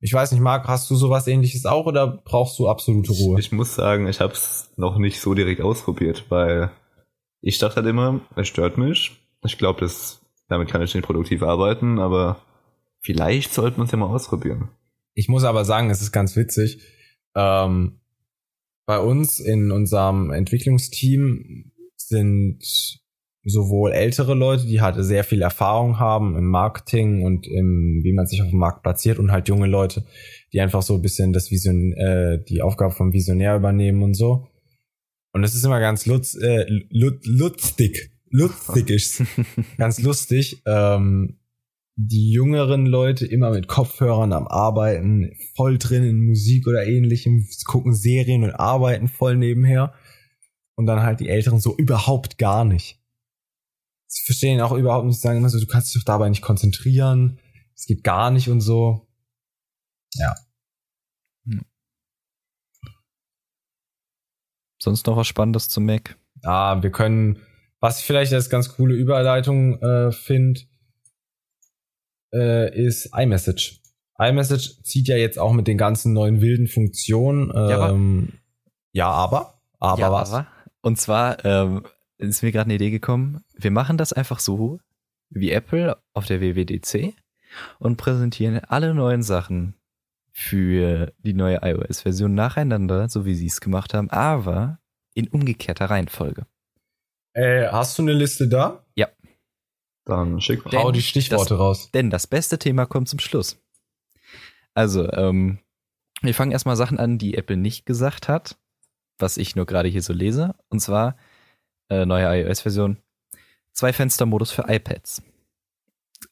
Ich weiß nicht, Marc, hast du sowas Ähnliches auch oder brauchst du absolute Ruhe? Ich, ich muss sagen, ich habe es noch nicht so direkt ausprobiert, weil ich dachte halt immer, es stört mich. Ich glaube, das damit kann ich nicht produktiv arbeiten, aber vielleicht sollten wir es ja mal ausprobieren. Ich muss aber sagen, es ist ganz witzig. Ähm, bei uns in unserem Entwicklungsteam sind sowohl ältere Leute, die halt sehr viel Erfahrung haben im Marketing und im, wie man sich auf dem Markt platziert, und halt junge Leute, die einfach so ein bisschen das Vision, äh, die Aufgabe vom Visionär übernehmen und so. Und das ist immer ganz lutz, äh, lut, lutzig, lutzig ist ganz lustig. Ähm, die jüngeren Leute immer mit Kopfhörern am Arbeiten, voll drin in Musik oder Ähnlichem, gucken Serien und arbeiten voll nebenher. Und dann halt die Älteren so überhaupt gar nicht. Sie verstehen auch überhaupt nicht, sagen immer so, du kannst dich doch dabei nicht konzentrieren, es geht gar nicht und so. Ja. Hm. Sonst noch was Spannendes zum Mac? Ah, wir können, was ich vielleicht als ganz coole Überleitung äh, finde, äh, ist iMessage. iMessage zieht ja jetzt auch mit den ganzen neuen wilden Funktionen. Ähm, ja, aber? Ja, aber, aber was? Aber. Und zwar, ähm, ist mir gerade eine Idee gekommen, wir machen das einfach so wie Apple auf der W W D C und präsentieren alle neuen Sachen für die neue iOS-Version nacheinander, so wie sie es gemacht haben, aber in umgekehrter Reihenfolge. Äh, hast du eine Liste da? Ja. Dann schick mal. Hau die Stichworte das, raus. Denn das beste Thema kommt zum Schluss. Also, ähm, wir fangen erstmal Sachen an, die Apple nicht gesagt hat, was ich nur gerade hier so lese, und zwar Äh, neue iOS-Version, zwei Fenstermodus für iPads,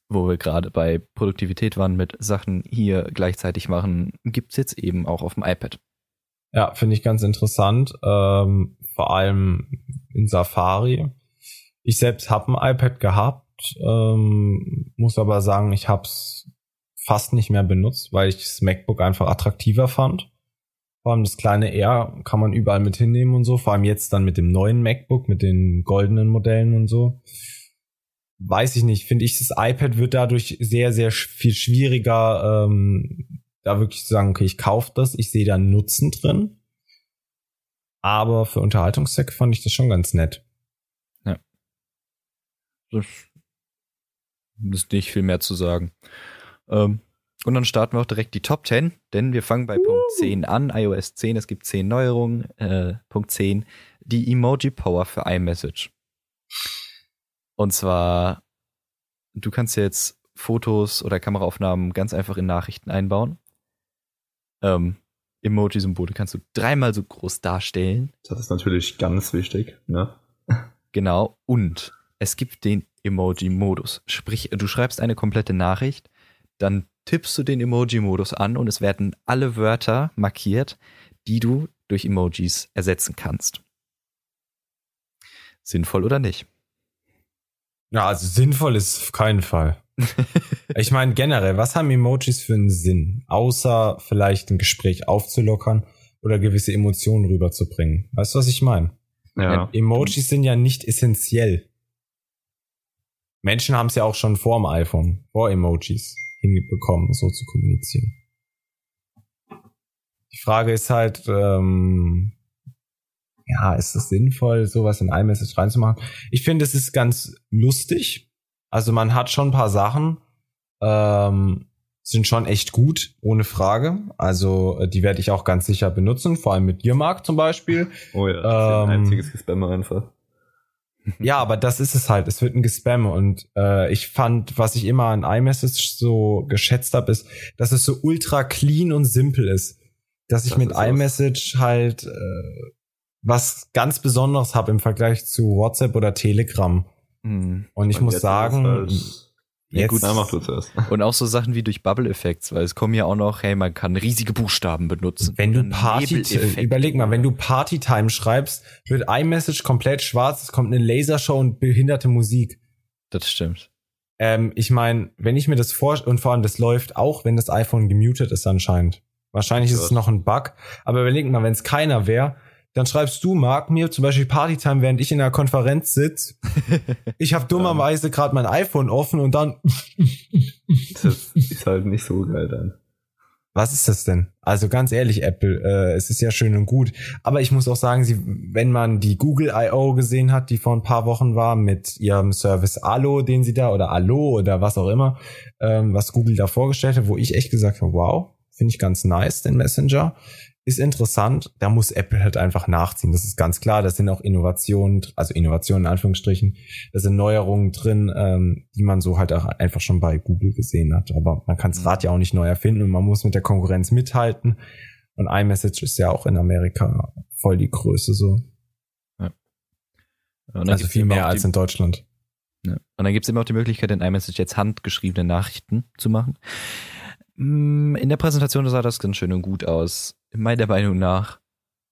wo wir gerade bei Produktivität waren mit Sachen hier gleichzeitig machen, gibt's jetzt eben auch auf dem iPad. Ja, finde ich ganz interessant, ähm, vor allem in Safari. Ich selbst habe ein iPad gehabt, ähm, muss aber sagen, ich habe es fast nicht mehr benutzt, weil ich das MacBook einfach attraktiver fand. Vor allem das kleine R kann man überall mit hinnehmen und so. Vor allem jetzt dann mit dem neuen MacBook, mit den goldenen Modellen und so. Weiß ich nicht. Finde ich, das iPad wird dadurch sehr, sehr viel schwieriger, ähm, da wirklich zu sagen, okay, ich kaufe das, ich sehe da einen Nutzen drin. Aber für Unterhaltungszwecke fand ich das schon ganz nett. Ja. Das ist nicht viel mehr zu sagen. Ähm. Und dann starten wir auch direkt die Top zehn, denn wir fangen bei uh. Punkt zehn an, iOS zehn, es gibt zehn Neuerungen. Äh, Punkt zehn, die Emoji-Power für iMessage. Und zwar, du kannst jetzt Fotos oder Kameraaufnahmen ganz einfach in Nachrichten einbauen. Ähm, Emoji-Symbole kannst du dreimal so groß darstellen. Das ist natürlich ganz wichtig, ne? Genau, und es gibt den Emoji-Modus. Sprich, du schreibst eine komplette Nachricht, dann tippst du den Emoji-Modus an und es werden alle Wörter markiert, die du durch Emojis ersetzen kannst. Sinnvoll oder nicht? Ja, also sinnvoll ist auf keinen Fall. Ich meine generell, was haben Emojis für einen Sinn? Außer vielleicht ein Gespräch aufzulockern oder gewisse Emotionen rüberzubringen. Weißt du, was ich meine? Ja. Emojis sind ja nicht essentiell. Menschen haben es ja auch schon vor dem iPhone, vor Emojis bekommen, so zu kommunizieren. Die Frage ist halt, ähm, ja, ist es sinnvoll, sowas in iMessage reinzumachen? Ich finde, es ist ganz lustig. Also man hat schon ein paar Sachen, ähm, sind schon echt gut, ohne Frage. Also die werde ich auch ganz sicher benutzen, vor allem mit dir, Marc, zum Beispiel. Oh ja, das ähm, ist ein einziges Gespammer einfach. Ja, aber das ist es halt. Es wird ein Gespam. Und äh, ich fand, was ich immer an iMessage so geschätzt habe, ist, dass es so ultra clean und simpel ist. Dass ich das mit iMessage halt äh, was ganz Besonderes habe im Vergleich zu WhatsApp oder Telegram. Mhm. Und ich und muss sagen, jetzt gut einfach du zuerst. Und auch so Sachen wie durch Bubble Effects, weil es kommen ja auch noch, hey, man kann riesige Buchstaben benutzen. Wenn du Party, überleg mal, wenn du Partytime schreibst, wird iMessage komplett schwarz, es kommt eine Lasershow und behinderte Musik. Das stimmt. Ähm, ich meine, wenn ich mir das vorstelle, und vor allem das läuft auch, wenn das iPhone gemutet ist anscheinend. Wahrscheinlich ist es noch ein Bug, aber überleg mal, wenn es keiner wäre, Dann schreibst du, Marc, mir zum Beispiel Partytime, während ich in einer Konferenz sitze. Ich habe dummerweise gerade mein iPhone offen und dann... Das ist halt nicht so geil dann. Was ist das denn? Also ganz ehrlich, Apple, äh, es ist ja schön und gut. Aber ich muss auch sagen, sie, wenn man die Google I O gesehen hat, die vor ein paar Wochen war, mit ihrem Service Allo, den sie da, oder Allo oder was auch immer, ähm, was Google da vorgestellt hat, wo ich echt gesagt habe, wow, finde ich ganz nice, den Messenger. Ist interessant, da muss Apple halt einfach nachziehen, das ist ganz klar, das sind auch Innovationen, also Innovationen in Anführungsstrichen, da sind Neuerungen drin, ähm, die man so halt auch einfach schon bei Google gesehen hat, aber man kann das Rad ja auch nicht neu erfinden und man muss mit der Konkurrenz mithalten und iMessage ist ja auch in Amerika voll die Größe so. Ja. Und also viel mehr als in Deutschland. Ja. Und dann gibt's immer auch die Möglichkeit, in iMessage jetzt handgeschriebene Nachrichten zu machen. In der Präsentation sah das ganz schön und gut aus. Meiner Meinung nach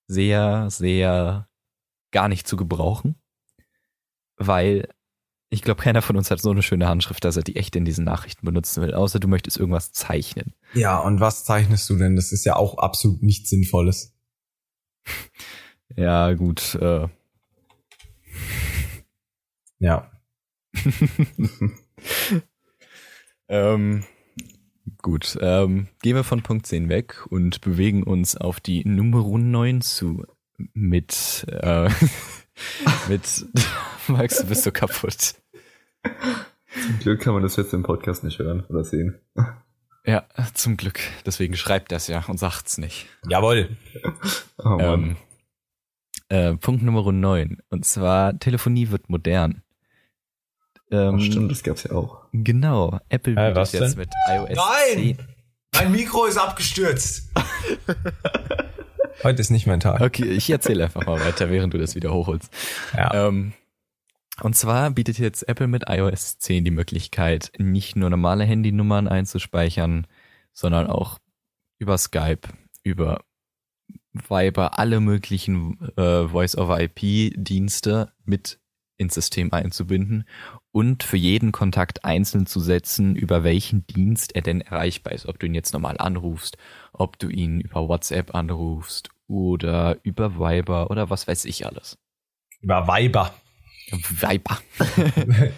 sehr, sehr gar nicht zu gebrauchen, weil ich glaube, keiner von uns hat so eine schöne Handschrift, dass er die echt in diesen Nachrichten benutzen will, außer du möchtest irgendwas zeichnen. Ja, und was zeichnest du denn? Das ist ja auch absolut nichts Sinnvolles. Ja, gut. Äh. Ja. ähm... Gut, ähm, gehen wir von Punkt zehn weg und bewegen uns auf die Nummer neun zu mit, äh, mit Max, du bist so kaputt. Zum Glück kann man das jetzt im Podcast nicht hören oder sehen. Ja, zum Glück. Deswegen schreibt das ja und sagt's nicht. Jawohl. Oh Mann. Ähm, äh, Punkt Nummer neun. Und zwar Telefonie wird modern. Ähm, oh, stimmt, das gab's ja auch. Genau, Apple bietet äh, jetzt denn? Mit iOS Nein! zehn. Mein Mikro ist abgestürzt. Heute ist nicht mein Tag. Okay, ich erzähle einfach mal weiter, während du das wieder hochholst. Ja. Ähm, und zwar bietet jetzt Apple mit iOS zehn die Möglichkeit, nicht nur normale Handynummern einzuspeichern, sondern auch über Skype, über Viber, alle möglichen äh, Voice-over-I P-Dienste mit ins System einzubinden und für jeden Kontakt einzeln zu setzen, über welchen Dienst er denn erreichbar ist. Ob du ihn jetzt normal anrufst, ob du ihn über WhatsApp anrufst oder über Viber oder was weiß ich alles. Über Viber. Viber.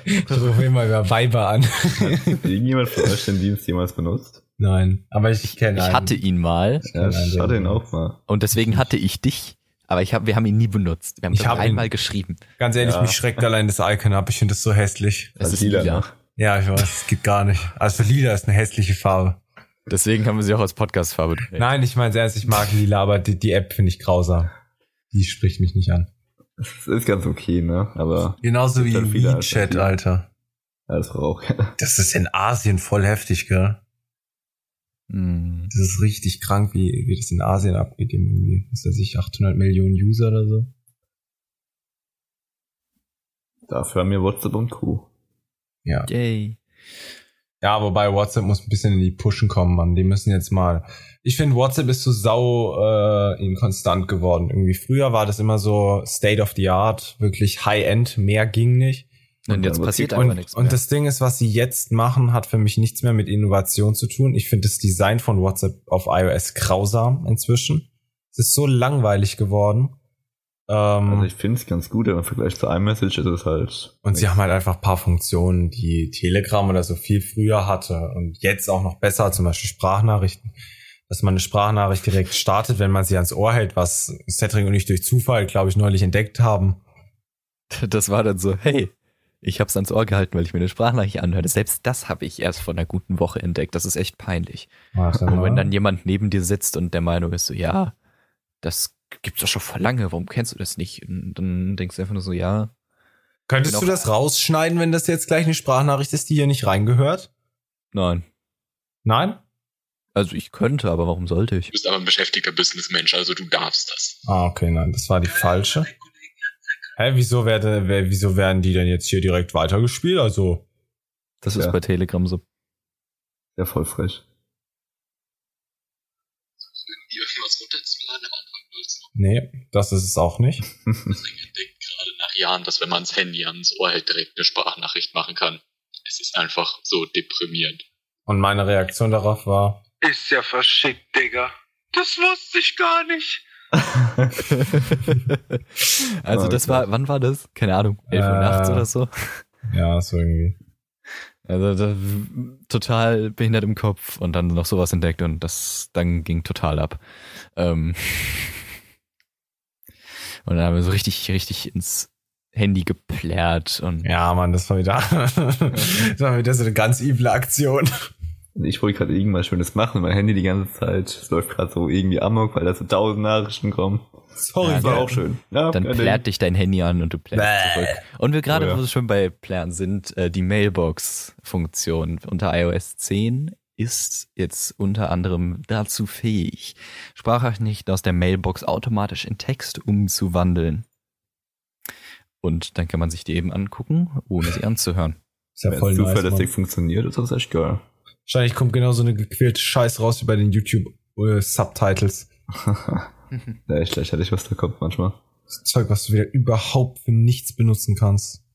Ich rufe immer über Viber an. Hat irgendjemand von euch den Dienst jemals benutzt? Nein, aber ich kenne einen. Ich hatte ihn mal. Ich ja, ich hatte ihn auch mal. Und deswegen hatte ich dich. Aber ich hab, wir haben ihn nie benutzt. Wir haben ihn einmal geschrieben. Ganz ehrlich, ja. Mich schreckt allein das Icon ab. Ich finde das so hässlich. Es ist lila. lila. Ja, ich weiß, es geht gar nicht. Also lila ist eine hässliche Farbe. Deswegen haben wir sie auch als Podcast-Farbe. Nein, ich meine es ernst, ich mag lila, aber die, die App finde ich grausam. Die spricht mich nicht an. Das ist ganz okay, ne? Aber genauso wie WeChat, Alter. Ja, das Rauch. Das ist in Asien voll heftig, gell? Das ist richtig krank, wie, wie das in Asien abgeht. Irgendwie, was weiß ich, achthundert Millionen User oder so. Dafür haben wir WhatsApp und Co. Ja. Yay. Ja, wobei WhatsApp muss ein bisschen in die Pushen kommen, Mann. Die müssen jetzt mal... Ich finde, WhatsApp ist so sau äh, inkonstant geworden. Irgendwie früher war das immer so State of the Art, wirklich High-End, mehr ging nicht. Und jetzt passiert einfach nichts mehr. Und das Ding ist, was sie jetzt machen, hat für mich nichts mehr mit Innovation zu tun. Ich finde das Design von WhatsApp auf iOS grausam inzwischen. Es ist so langweilig geworden. Ähm, also ich finde es ganz gut, aber im Vergleich zu iMessage ist es halt... Und sie haben halt einfach ein paar Funktionen, die Telegram oder so viel früher hatte und jetzt auch noch besser, zum Beispiel Sprachnachrichten. Dass man eine Sprachnachricht direkt startet, wenn man sie ans Ohr hält, was Cedric und ich durch Zufall, glaube ich, neulich entdeckt haben. Das war dann so, hey... Ich habe es ans Ohr gehalten, weil ich mir eine Sprachnachricht anhörte. Selbst das habe ich erst vor einer guten Woche entdeckt. Das ist echt peinlich. Ach, und wenn dann jemand neben dir sitzt und der Meinung ist so, ja, das gibt's doch schon vor lange, warum kennst du das nicht? Und dann denkst du einfach nur so, ja. Könntest du das rausschneiden, wenn das jetzt gleich eine Sprachnachricht ist, die hier nicht reingehört? Nein. Nein? Also ich könnte, aber warum sollte ich? Du bist aber ein beschäftigter Businessmensch, also du darfst das. Ah, okay, nein, das war die falsche. Hä, hey, wieso, werde, wer, wieso werden die denn jetzt hier direkt weitergespielt? Also, das ja. Ist bei Telegram so. Ja, voll frech. Irgendwie was runterzuladen am Anfang willst du. Nee, das ist es auch nicht. Deswegen entdeckt gerade nach Jahren, dass wenn man das Handy ans Ohr hält, direkt eine Sprachnachricht machen kann. Es ist einfach so deprimierend. Und meine Reaktion darauf war: Ist ja verschickt, Digga. Das wusste ich gar nicht. Also oh, das okay. war, wann war das? Keine Ahnung, elf Uhr äh, nachts oder so. Ja, so irgendwie. Also da, total behindert im Kopf und dann noch sowas entdeckt und das dann ging total ab. Ähm, und dann haben wir so richtig, richtig ins Handy geplärt und ja, Mann, das war wieder, das war wieder so eine ganz üble Aktion. Ich wollte gerade irgendwas Schönes machen, mein Handy die ganze Zeit, es läuft gerade so irgendwie amok, weil da so tausend Nachrichten kommen. Sorry, ja, war ja auch schön. Ja, dann plärt dich dein Handy an und du plärst zurück. Und wir gerade, oh, ja. wo wir schon bei Plären sind, die Mailbox-Funktion unter i O S zehn ist jetzt unter anderem dazu fähig, Sprachnachrichten aus der Mailbox automatisch in Text umzuwandeln. Und dann kann man sich die eben angucken, ohne sie anzuhören. Ist ja voll nice, zuverlässig funktioniert, ist das echt geil. Wahrscheinlich kommt genauso eine gequälte Scheiß raus wie bei den YouTube-Subtitles. Ja, ich gleich hatte ich was da kommt manchmal. Das Zeug, was du wieder überhaupt für nichts benutzen kannst.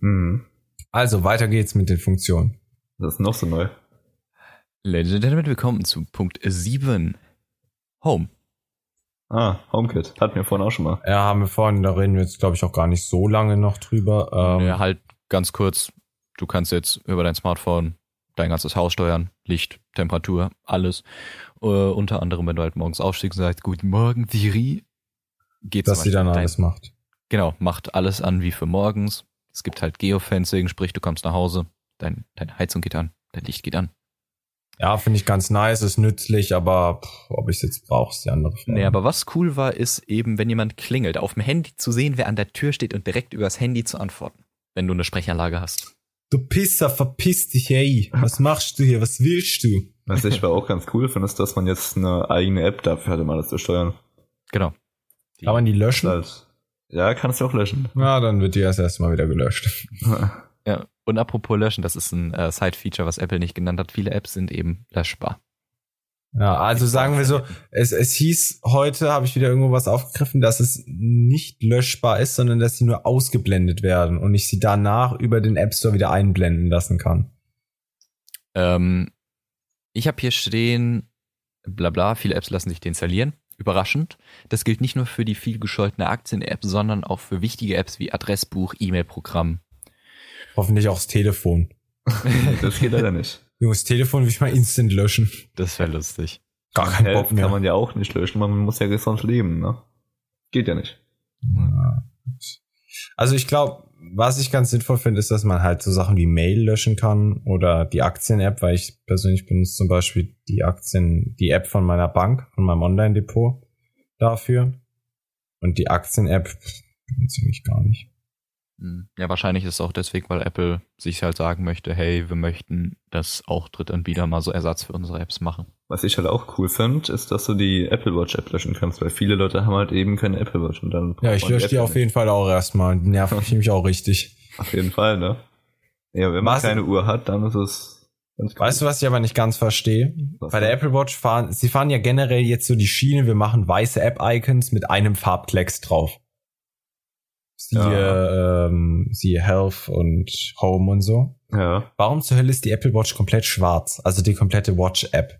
Mhm. Also, weiter geht's mit den Funktionen. Das ist noch so neu. Ladies and Gentlemen, willkommen zu Punkt sieben. Home. Ah, HomeKit. Hatten wir vorhin auch schon mal. Ja, haben wir vorhin, da reden wir jetzt, glaube ich, auch gar nicht so lange noch drüber. Ähm, ja, halt ganz kurz. Du kannst jetzt über dein Smartphone dein ganzes Haus steuern, Licht, Temperatur, alles. Uh, unter anderem, wenn du halt morgens aufstehst und sagst, guten Morgen, Siri. Geht's dass sie dann dein, alles macht. Genau, macht alles an wie für morgens. Es gibt halt Geofencing, sprich, du kommst nach Hause, dein, deine Heizung geht an, dein Licht geht an. Ja, finde ich ganz nice, ist nützlich, aber pff, ob ich es jetzt brauche, ist die andere Frage. Nee, aber was cool war, ist eben, wenn jemand klingelt, auf dem Handy zu sehen, wer an der Tür steht und direkt übers Handy zu antworten, wenn du eine Sprechanlage hast. Du Pisser, verpiss dich, ey. Was machst du hier? Was willst du? Was ich war auch ganz cool finde, ist, dass man jetzt eine eigene App dafür hatte, mal das zu steuern. Genau. Die kann man die löschen? Halt. Ja, kannst du auch löschen. Ja, dann wird die erst erstmal wieder gelöscht. Ja, und apropos löschen, das ist ein äh, Side-Feature, was Apple nicht genannt hat. Viele Apps sind eben löschbar. Ja, also sagen wir so, es, es hieß heute, habe ich wieder irgendwo was aufgegriffen, dass es nicht löschbar ist, sondern dass sie nur ausgeblendet werden und ich sie danach über den App Store wieder einblenden lassen kann. Ähm, ich habe hier stehen, bla bla, viele Apps lassen sich deinstallieren. Überraschend. Das gilt nicht nur für die viel gescholtene Aktien-App, sondern auch für wichtige Apps wie Adressbuch, E-Mail-Programm. Hoffentlich auch das Telefon. Das geht leider nicht. Jungs, Telefon will ich mal instant löschen. Das wäre lustig. Gar kein Bock mehr. Kann man ja auch nicht löschen, man muss ja sonst leben, ne? Geht ja nicht. Also ich glaube, was ich ganz sinnvoll finde, ist, dass man halt so Sachen wie Mail löschen kann oder die Aktien-App, weil ich persönlich benutze zum Beispiel die Aktien, die App von meiner Bank, von meinem Online-Depot dafür. Und die Aktien-App benutze ich gar nicht. Ja, wahrscheinlich ist es auch deswegen, weil Apple sich halt sagen möchte, hey, wir möchten, dass auch Drittanbieter mal so Ersatz für unsere Apps machen. Was ich halt auch cool finde, ist, dass du die Apple Watch App löschen kannst, weil viele Leute haben halt eben keine Apple Watch und dann. Ja, ich lösche die, die auf jeden Fall auch erstmal. Die nerven mich auch richtig. Auf jeden Fall, ne? Ja, wenn man was keine Uhr hat, dann ist es ganz cool. Weißt du, was ich aber nicht ganz verstehe? Was bei der Apple Watch fahren, sie fahren ja generell jetzt so die Schiene, wir machen weiße App-Icons mit einem Farbklecks drauf. Siehe, ja. ähm, siehe Health und Home und so. Ja. Warum zur Hölle ist die Apple Watch komplett schwarz? Also die komplette Watch-App.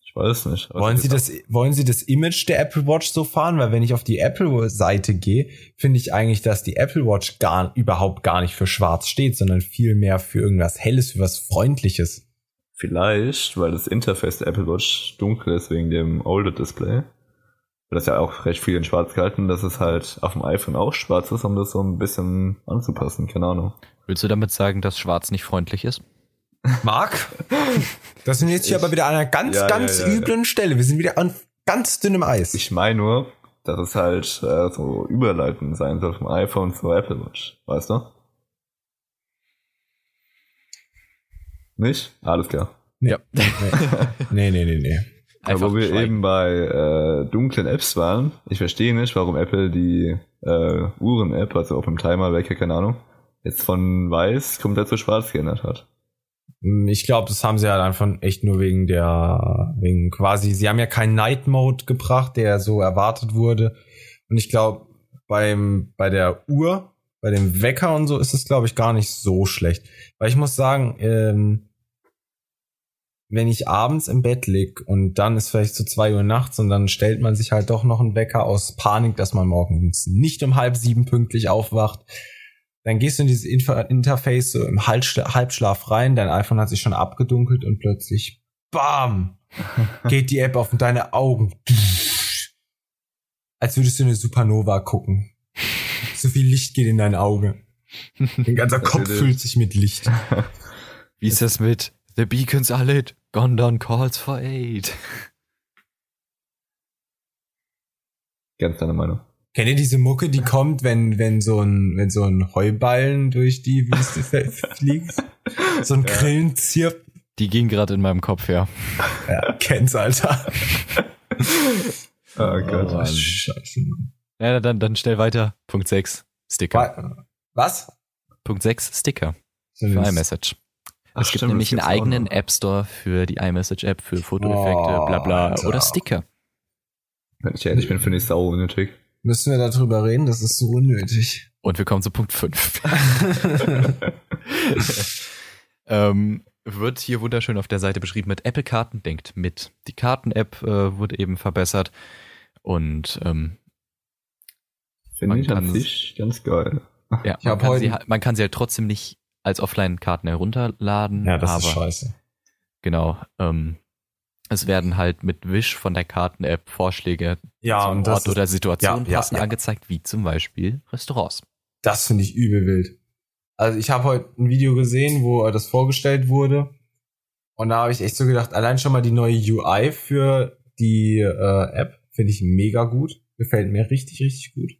Ich weiß nicht. Wollen Sie das, wollen Sie das Image der Apple Watch so fahren? Weil wenn ich auf die Apple-Seite gehe, finde ich eigentlich, dass die Apple Watch gar, überhaupt gar nicht für schwarz steht, sondern vielmehr für irgendwas Helles, für was Freundliches. Vielleicht, weil das Interface der Apple Watch dunkel ist wegen dem OLED-Display. Das ist ja auch recht viel in schwarz gehalten, dass es halt auf dem iPhone auch schwarz ist, um das so ein bisschen anzupassen, keine Ahnung. Willst du damit sagen, dass schwarz nicht freundlich ist? Marc, das sind jetzt hier ich, aber wieder an einer ganz, ja, ganz ja, ja, üblen ja. Stelle. Wir sind wieder an ganz dünnem Eis. Ich meine nur, dass es halt äh, so überleitend sein soll vom iPhone zur Apple Watch, weißt du? Nicht? Alles klar. Nee. Ja. nee, nee, nee, nee. Einfach wo wir schweigen. Eben bei äh, dunklen Apps waren, ich verstehe nicht, warum Apple die äh, Uhren-App, also auf dem Timer, Wecker, keine Ahnung, jetzt von weiß komplett zu schwarz geändert hat. Ich glaube, das haben sie halt einfach echt nur wegen der, wegen quasi, sie haben ja keinen Night-Mode gebracht, der so erwartet wurde. Und ich glaube, beim bei der Uhr, bei dem Wecker und so ist es, glaube ich, gar nicht so schlecht. Weil ich muss sagen, ähm, wenn ich abends im Bett lieg und dann ist vielleicht so zwei Uhr nachts und dann stellt man sich halt doch noch einen Wecker aus Panik, dass man morgens nicht um halb sieben pünktlich aufwacht, dann gehst du in dieses Inter- Interface so im Halbschla- Halbschlaf rein, dein iPhone hat sich schon abgedunkelt und plötzlich, bam, geht die App auf deine Augen. Als würdest du eine Supernova gucken. So viel Licht geht in dein Auge. Dein ganzer Kopf füllt sich mit Licht. Wie ist das mit The Beacons are lit, Gondon calls for aid. Ganz deine Meinung. Kennt ihr diese Mucke, die kommt, wenn, wenn so ein, wenn so ein Heuballen durch die Wüste fliegt? So ein ja. Grillenzirp. Die ging gerade in meinem Kopf, ja. Ja, kenn's, Alter. Oh Gott. Oh, Scheiße, Mann. Ja, dann, dann schnell weiter. Punkt sechs, Sticker. Was? Punkt sechs, Sticker. Für iMessage. Ach, es gibt stimmt, nämlich einen eigenen App Store für die iMessage-App, für Fotoeffekte, oh, bla bla, Alter. Oder Sticker. Wenn ich ehrlich bin, finde ich es sau unnötig. Müssen wir darüber reden? Das ist so unnötig. Und wir kommen zu Punkt fünf. ähm, wird hier wunderschön auf der Seite beschrieben mit Apple-Karten, denkt mit. Die Karten-App äh, wurde eben verbessert und ähm, finde ich an sich ganz geil. Ja, ich man, kann sie, man kann sie halt trotzdem nicht als Offline-Karten herunterladen. Ja, das aber, ist scheiße. Genau. Ähm, es werden halt mit Wish von der Karten-App Vorschläge ja, zum und Ort ist, oder Situation ja, passend ja, ja. angezeigt, wie zum Beispiel Restaurants. Das finde ich übel wild. Also ich habe heute ein Video gesehen, wo das vorgestellt wurde und da habe ich echt so gedacht, allein schon mal die neue U I für die äh, App finde ich mega gut. Gefällt mir richtig, richtig gut.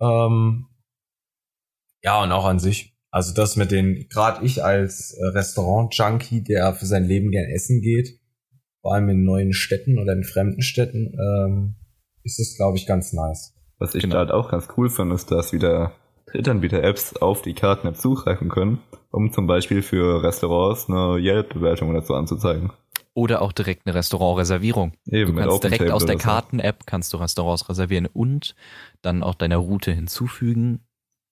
Ähm, ja, und auch an sich. Also das mit den, gerade ich als Restaurant-Junkie, der für sein Leben gern essen geht, vor allem in neuen Städten oder in fremden Städten, ähm, ist das, glaube ich, ganz nice. Was ich genau. da halt auch ganz cool fand, ist, dass wieder Drittanbieter-Apps auf die Karten-App zugreifen können, um zum Beispiel für Restaurants eine Yelp-Bewertung dazu anzuzeigen. Oder auch direkt eine Restaurant-Reservierung. Eben, du kannst direkt aus der Karten-App kannst du Restaurants reservieren und dann auch deiner Route hinzufügen.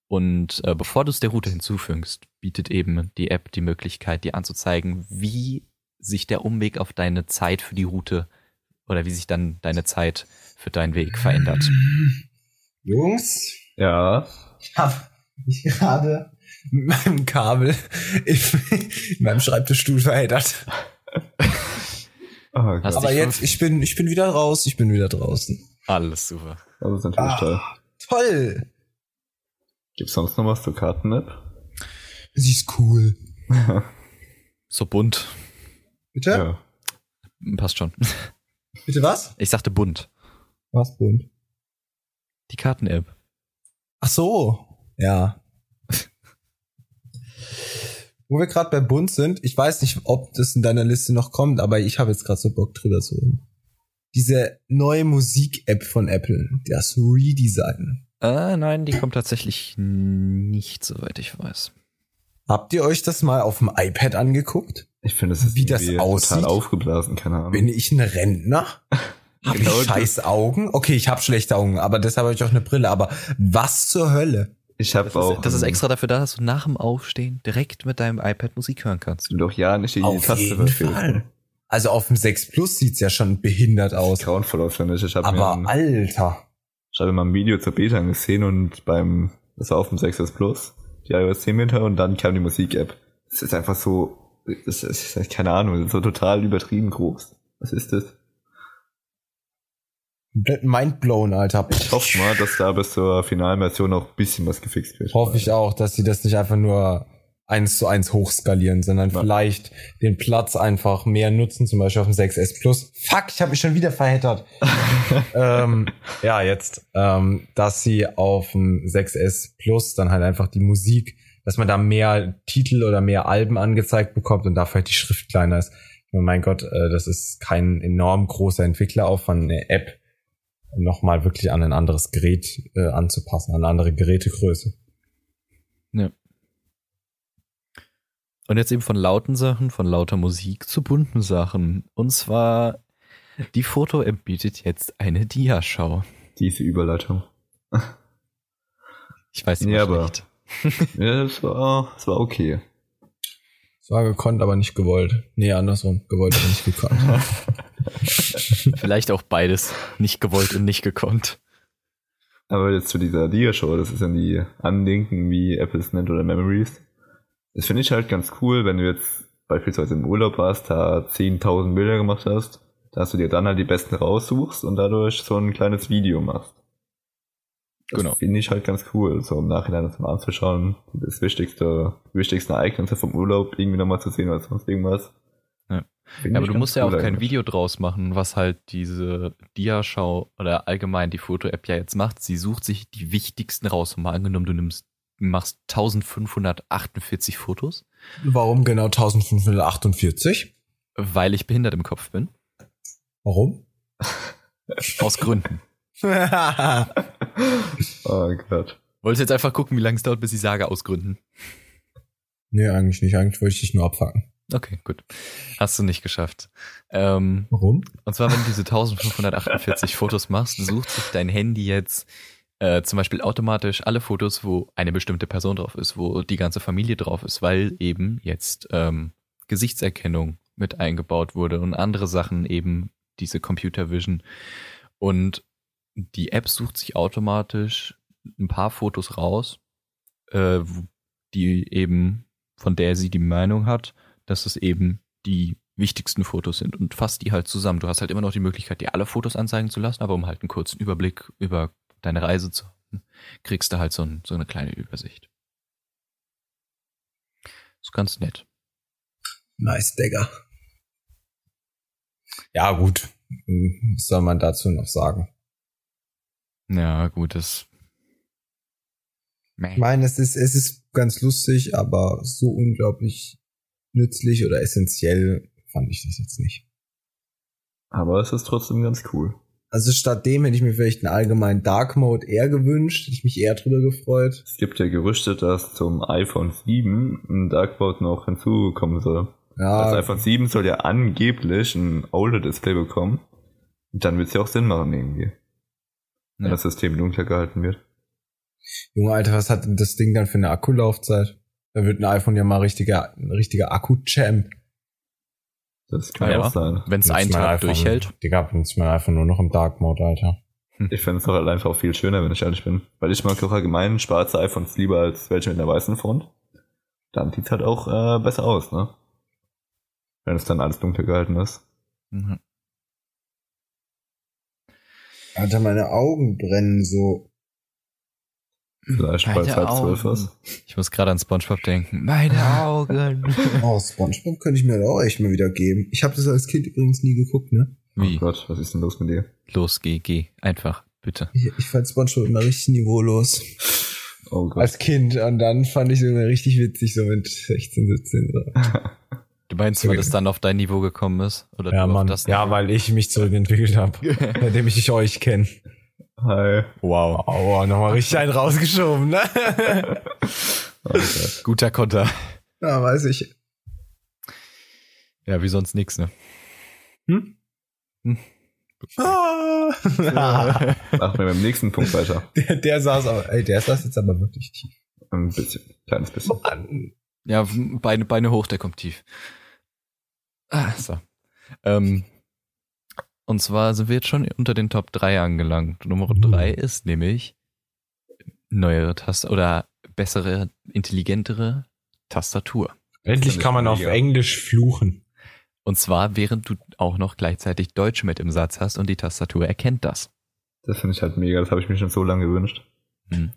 Und äh, bevor du es der Route hinzufügst, bietet eben die App die Möglichkeit, dir anzuzeigen, wie sich der Umweg auf deine Zeit für die Route oder wie sich dann deine Zeit für deinen Weg verändert. Jungs? Ja? Ich habe mich gerade mit meinem Kabel in meinem Schreibtischstuhl verheddert. Oh, aber jetzt, ich bin, ich bin wieder raus, ich bin wieder draußen. Alles super. Das ist natürlich ah, toll. Toll! Gibt's sonst noch was zur Karten-App? Sie ist cool. So bunt. Bitte? Ja. Passt schon. Bitte was? Ich sagte bunt. Was bunt? Die Karten-App. Ach so. Ja. Wo wir gerade bei bunt sind, ich weiß nicht, ob das in deiner Liste noch kommt, aber ich habe jetzt gerade so Bock drüber zu reden. Diese neue Musik-App von Apple, das Redesign. Ah, nein, die kommt tatsächlich nicht, soweit ich weiß. Habt ihr euch das mal auf dem iPad angeguckt? Ich finde, das ist wie das aussieht. Total aufgeblasen, keine Ahnung. Bin ich ein Rentner? Hab genau ich scheiß Augen? Okay, ich habe schlechte Augen, aber deshalb habe ich auch eine Brille. Aber was zur Hölle? Ich habe auch. Ist, das ist extra dafür da, dass du nach dem Aufstehen direkt mit deinem iPad Musik hören kannst. Doch ja, nicht die auf Taste jeden Fall. Also auf dem sechs Plus sieht's ja schon behindert aus. Grauenvoll aufwendig. Ich hab aber mir Alter. Ich habe mal ein Video zur Beta gesehen und beim, das war auf dem sechs Plus, die iOS zehn Beta und dann kam die Musik-App. Das ist einfach so, das ist, das ist keine Ahnung, das ist so total übertrieben groß. Was ist das? Mindblown, Alter. Ich hoffe mal, dass da bis zur finalen Version auch ein bisschen was gefixt wird. Hoffe ich auch, dass sie das nicht einfach nur eins zu eins hochskalieren, sondern ja. vielleicht den Platz einfach mehr nutzen, zum Beispiel auf dem sechs S Plus. Fuck, ich habe mich schon wieder verheddert. ähm, ja, jetzt, ähm, dass sie auf dem sechs S Plus dann halt einfach die Musik, dass man da mehr Titel oder mehr Alben angezeigt bekommt und dafür halt die Schrift kleiner ist. Ich meine, mein Gott, äh, das ist kein enorm großer Entwickleraufwand, eine App nochmal wirklich an ein anderes Gerät äh, anzupassen, an eine andere Gerätegröße. Ja. Und jetzt eben von lauten Sachen, von lauter Musik zu bunten Sachen. Und zwar, die Foto-App bietet jetzt eine Diaschau. Diese Überleitung. Ich weiß nicht, ja, aber. Ja, das war, das war okay. Das War gekonnt, aber nicht gewollt. Nee, andersrum. Gewollt, aber nicht gekonnt. Vielleicht auch beides. Nicht gewollt und nicht gekonnt. Aber jetzt zu dieser Diashow, das ist dann die Andenken, wie Apple es nennt, oder Memories. Das finde ich halt ganz cool, wenn du jetzt beispielsweise im Urlaub warst, da zehntausend Bilder gemacht hast, dass du dir dann halt die besten raussuchst und dadurch so ein kleines Video machst. Das genau. Finde ich halt ganz cool, so im Nachhinein das mal anzuschauen, das wichtigste, wichtigste Ereignisse vom Urlaub irgendwie nochmal zu sehen oder sonst irgendwas. Ja. Ja, aber du musst cool ja auch eigentlich kein Video draus machen, was halt diese Diashow oder allgemein die Foto-App ja jetzt macht. Sie sucht sich die wichtigsten raus. Und mal angenommen, du nimmst, machst eintausendfünfhundertachtundvierzig Fotos. Warum genau eintausendfünfhundertachtundvierzig? Weil ich behindert im Kopf bin. Warum? Aus Gründen. Oh Gott. Wolltest du jetzt einfach gucken, wie lange es dauert, bis ich sage, aus Gründen? Nee, eigentlich nicht. Eigentlich wollte ich dich nur abfacken. Okay, gut. Hast du nicht geschafft. Ähm, Warum? Und zwar, wenn du diese eintausendfünfhundertachtundvierzig Fotos machst, sucht sich dein Handy jetzt äh, zum Beispiel automatisch alle Fotos, wo eine bestimmte Person drauf ist, wo die ganze Familie drauf ist, weil eben jetzt ähm, Gesichtserkennung mit eingebaut wurde und andere Sachen, eben diese Computer Vision. Und die App sucht sich automatisch ein paar Fotos raus, äh, die eben, von der sie die Meinung hat, dass es eben die wichtigsten Fotos sind, und fasst die halt zusammen. Du hast halt immer noch die Möglichkeit, dir alle Fotos anzeigen zu lassen, aber um halt einen kurzen Überblick über deine Reise zu haben, kriegst du halt so, ein, so eine kleine Übersicht. Ist ganz nett. Nice, Digga. Ja, gut. Was soll man dazu noch sagen? Ja, gut, das... Ich meine, es ist, es ist ganz lustig, aber so unglaublich nützlich oder essentiell fand ich das jetzt nicht. Aber es ist trotzdem ganz cool. Also stattdem hätte ich mir vielleicht einen allgemeinen Dark Mode eher gewünscht, hätte ich mich eher drüber gefreut. Es gibt ja Gerüchte, dass zum iPhone sieben ein Dark Mode noch hinzukommen soll. Ja. Das iPhone sieben soll ja angeblich ein O L E D-Display bekommen. Und dann wird es ja auch Sinn machen irgendwie. Wenn ja. das System dunkler gehalten wird. Junge, Alter, was hat denn das Ding dann für eine Akkulaufzeit? Da wird ein iPhone ja mal richtiger, ein richtiger Akku-Champ. Das kann ja auch sein. Wenn es einen Tag durchhält. Digga, wenn es mein iPhone nur noch im Dark Mode, Alter. Ich fände es doch einfach viel schöner, wenn ich ehrlich bin. Weil ich mag doch allgemein schwarze iPhones lieber als welche mit einer weißen Front. Dann sieht es halt auch äh, besser aus, ne? Wenn es dann alles dunkel gehalten ist. Mhm. Alter, meine Augen brennen so. Vielleicht bei halb zwölf ist. Ich muss gerade an Spongebob denken. Meine Augen. Oh, Spongebob könnte ich mir da auch echt mal wieder geben. Ich habe das als Kind übrigens nie geguckt, ne? Wie? Oh Gott, was ist denn los mit dir? Los, geh, geh. Einfach, bitte. Ich, ich fand Spongebob immer richtig niveaulos. Oh Gott. Als Kind. Und dann fand ich es immer richtig witzig, so mit sechzehn, siebzehn. So. Du meinst, weil es dann auf dein Niveau gekommen ist? Oder ja, Mann. Das ja, weil ich mich zurückentwickelt habe. Seitdem ich euch kenne. Hi. Wow. Aua, nochmal richtig einen rausgeschoben, ne? Okay. Guter Konter. Ja, weiß ich. Ja, wie sonst nix, ne? Hm? Hm. Ah. Ja. Machen wir beim nächsten Punkt weiter. Der, der saß aber, ey, der saß jetzt aber wirklich tief. Ein bisschen, kleines bisschen. Mann. Ja, Beine, Beine hoch, der kommt tief. Ah, so. Ähm. Und zwar sind wir jetzt schon unter den Top drei angelangt. Nummer drei ist nämlich neuere Taste oder bessere, intelligentere Tastatur. Endlich kann man auf Englisch fluchen. Und zwar, während du auch noch gleichzeitig Deutsch mit im Satz hast, und die Tastatur erkennt das. Das finde ich halt mega, das habe ich mir schon so lange gewünscht.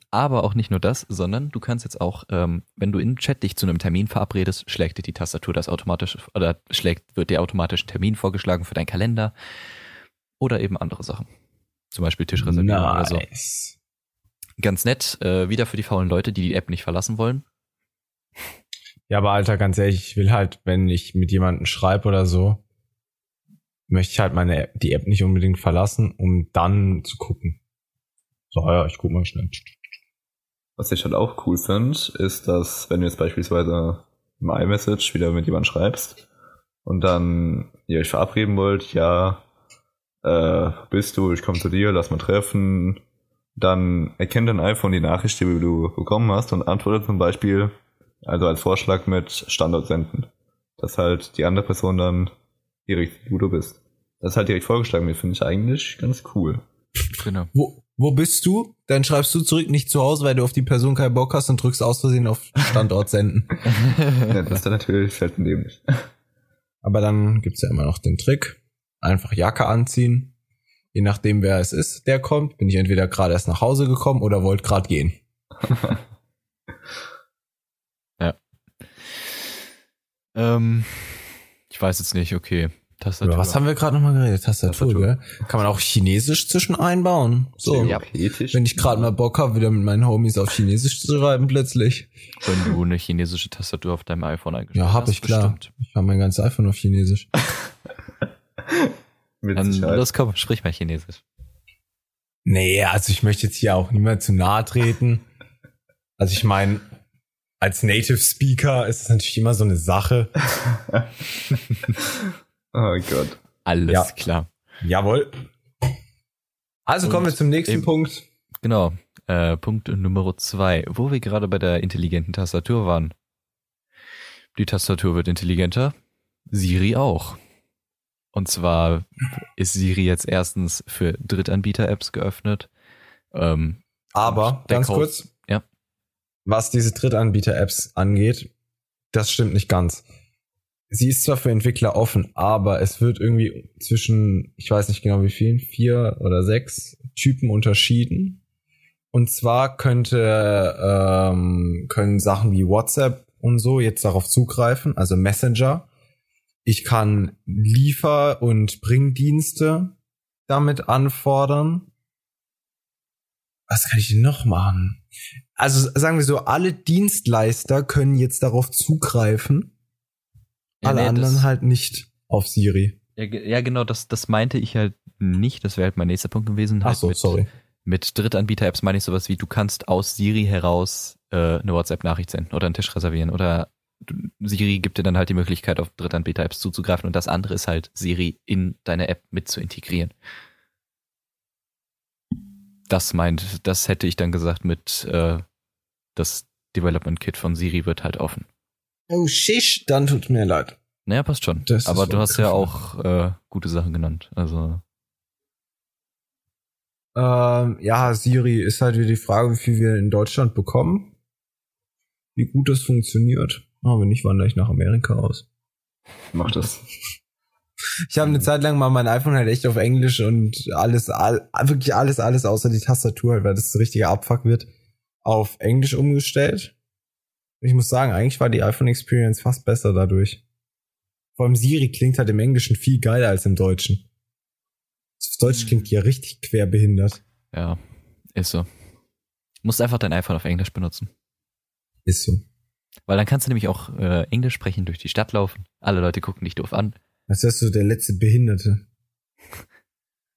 Aber auch nicht nur das, sondern du kannst jetzt auch, ähm, wenn du im Chat dich zu einem Termin verabredest, schlägt dir die Tastatur das automatisch, oder schlägt, wird dir automatisch ein Termin vorgeschlagen für deinen Kalender oder eben andere Sachen. Zum Beispiel Tischreservierung nice. Oder so. Ganz nett, äh, wieder für die faulen Leute, die die App nicht verlassen wollen. Ja, aber Alter, ganz ehrlich, ich will halt, wenn ich mit jemandem schreibe oder so, möchte ich halt meine App, die App nicht unbedingt verlassen, um dann zu gucken. So, ja, ich guck mal schnell. Was ich halt auch cool finde, ist, dass wenn du jetzt beispielsweise im iMessage wieder mit jemandem schreibst und dann ihr euch verabreden wollt, ja, äh, bist du, ich komme zu dir, lass mal treffen, dann erkennt dein iPhone die Nachricht, die du bekommen hast, und antwortet zum Beispiel, also als Vorschlag mit Standort senden. dass halt die andere Person dann direkt, wo du bist. Das ist halt direkt vorgeschlagen wird, finde ich eigentlich ganz cool. Genau. Wo, wo bist du? Dann schreibst du zurück, nicht zu Hause, weil du auf die Person keinen Bock hast und drückst aus Versehen auf Standort senden. Ja, das ist dann natürlich selbstverständlich. Aber dann gibt's ja immer noch den Trick. Einfach Jacke anziehen. Je nachdem, wer es ist, der kommt, bin ich entweder gerade erst nach Hause gekommen oder wollte gerade gehen. Ja. Ähm, ich weiß jetzt nicht, okay. Tastatur. Über was haben wir gerade nochmal geredet? Tastatur, Tastatur, gell? Kann man auch Chinesisch zwischen einbauen. So, ja, wenn ich gerade mal Bock habe, wieder mit meinen Homies auf Chinesisch zu schreiben plötzlich. Wenn du eine chinesische Tastatur auf deinem iPhone eingestellt hast. Ja, hab ich, klar. Bestimmt. Ich habe mein ganzes iPhone auf Chinesisch. Dann los, komm, sprich mal Chinesisch. Nee, also ich möchte jetzt hier auch niemand zu nahe treten. Also ich meine, als Native Speaker ist es natürlich immer so eine Sache. Oh Gott. Alles ja. Klar. Jawohl. Also und kommen wir zum nächsten eben, Punkt. Genau, äh, Punkt Nummer zwei, wo wir gerade bei der intelligenten Tastatur waren. Die Tastatur wird intelligenter, Siri auch. Und zwar ist Siri jetzt erstens für Drittanbieter-Apps geöffnet. Ähm, Aber, ganz Code, kurz, ja. Was diese Drittanbieter-Apps angeht, das stimmt nicht ganz. Sie ist zwar für Entwickler offen, aber es wird irgendwie zwischen, ich weiß nicht genau wie vielen, vier oder sechs Typen unterschieden. Und zwar könnte ähm, können Sachen wie WhatsApp und so jetzt darauf zugreifen, also Messenger. Ich kann Liefer- und Bringdienste damit anfordern. Was kann ich denn noch machen? Also sagen wir so, alle Dienstleister können jetzt darauf zugreifen. Alle nee, anderen das, halt nicht auf Siri. Ja, ja genau, das, das meinte ich halt nicht. Das wäre halt mein nächster Punkt gewesen. Halt Ach so, mit, sorry. Mit Drittanbieter-Apps meine ich sowas wie, du kannst aus Siri heraus äh, eine WhatsApp-Nachricht senden oder einen Tisch reservieren. Oder du, Siri gibt dir dann halt die Möglichkeit, auf Drittanbieter-Apps zuzugreifen. Und das andere ist halt, Siri in deine App mit zu integrieren. Das meint, das hätte ich dann gesagt mit, äh, das Development-Kit von Siri wird halt offen. Oh, shish, dann tut mir leid. Naja, passt schon. Das aber du hast ja auch äh, gute Sachen genannt. Also ähm, ja, Siri ist halt wieder die Frage, wie viel wir in Deutschland bekommen. Wie gut das funktioniert. Aber wenn nicht, wandere ich nach Amerika aus. Mach das. Ich habe eine Zeit lang mal mein iPhone halt echt auf Englisch und alles, all, wirklich alles, alles außer die Tastatur, weil das so richtiger Abfuck wird, auf Englisch umgestellt. Ich muss sagen, eigentlich war die iPhone-Experience fast besser dadurch. Vor allem Siri klingt halt im Englischen viel geiler als im Deutschen. Das Deutsch klingt ja richtig querbehindert. Ja, ist so. Du musst einfach dein iPhone auf Englisch benutzen. Ist so. Weil dann kannst du nämlich auch äh, Englisch sprechen, durch die Stadt laufen. Alle Leute gucken dich doof an. Das ist so der letzte Behinderte.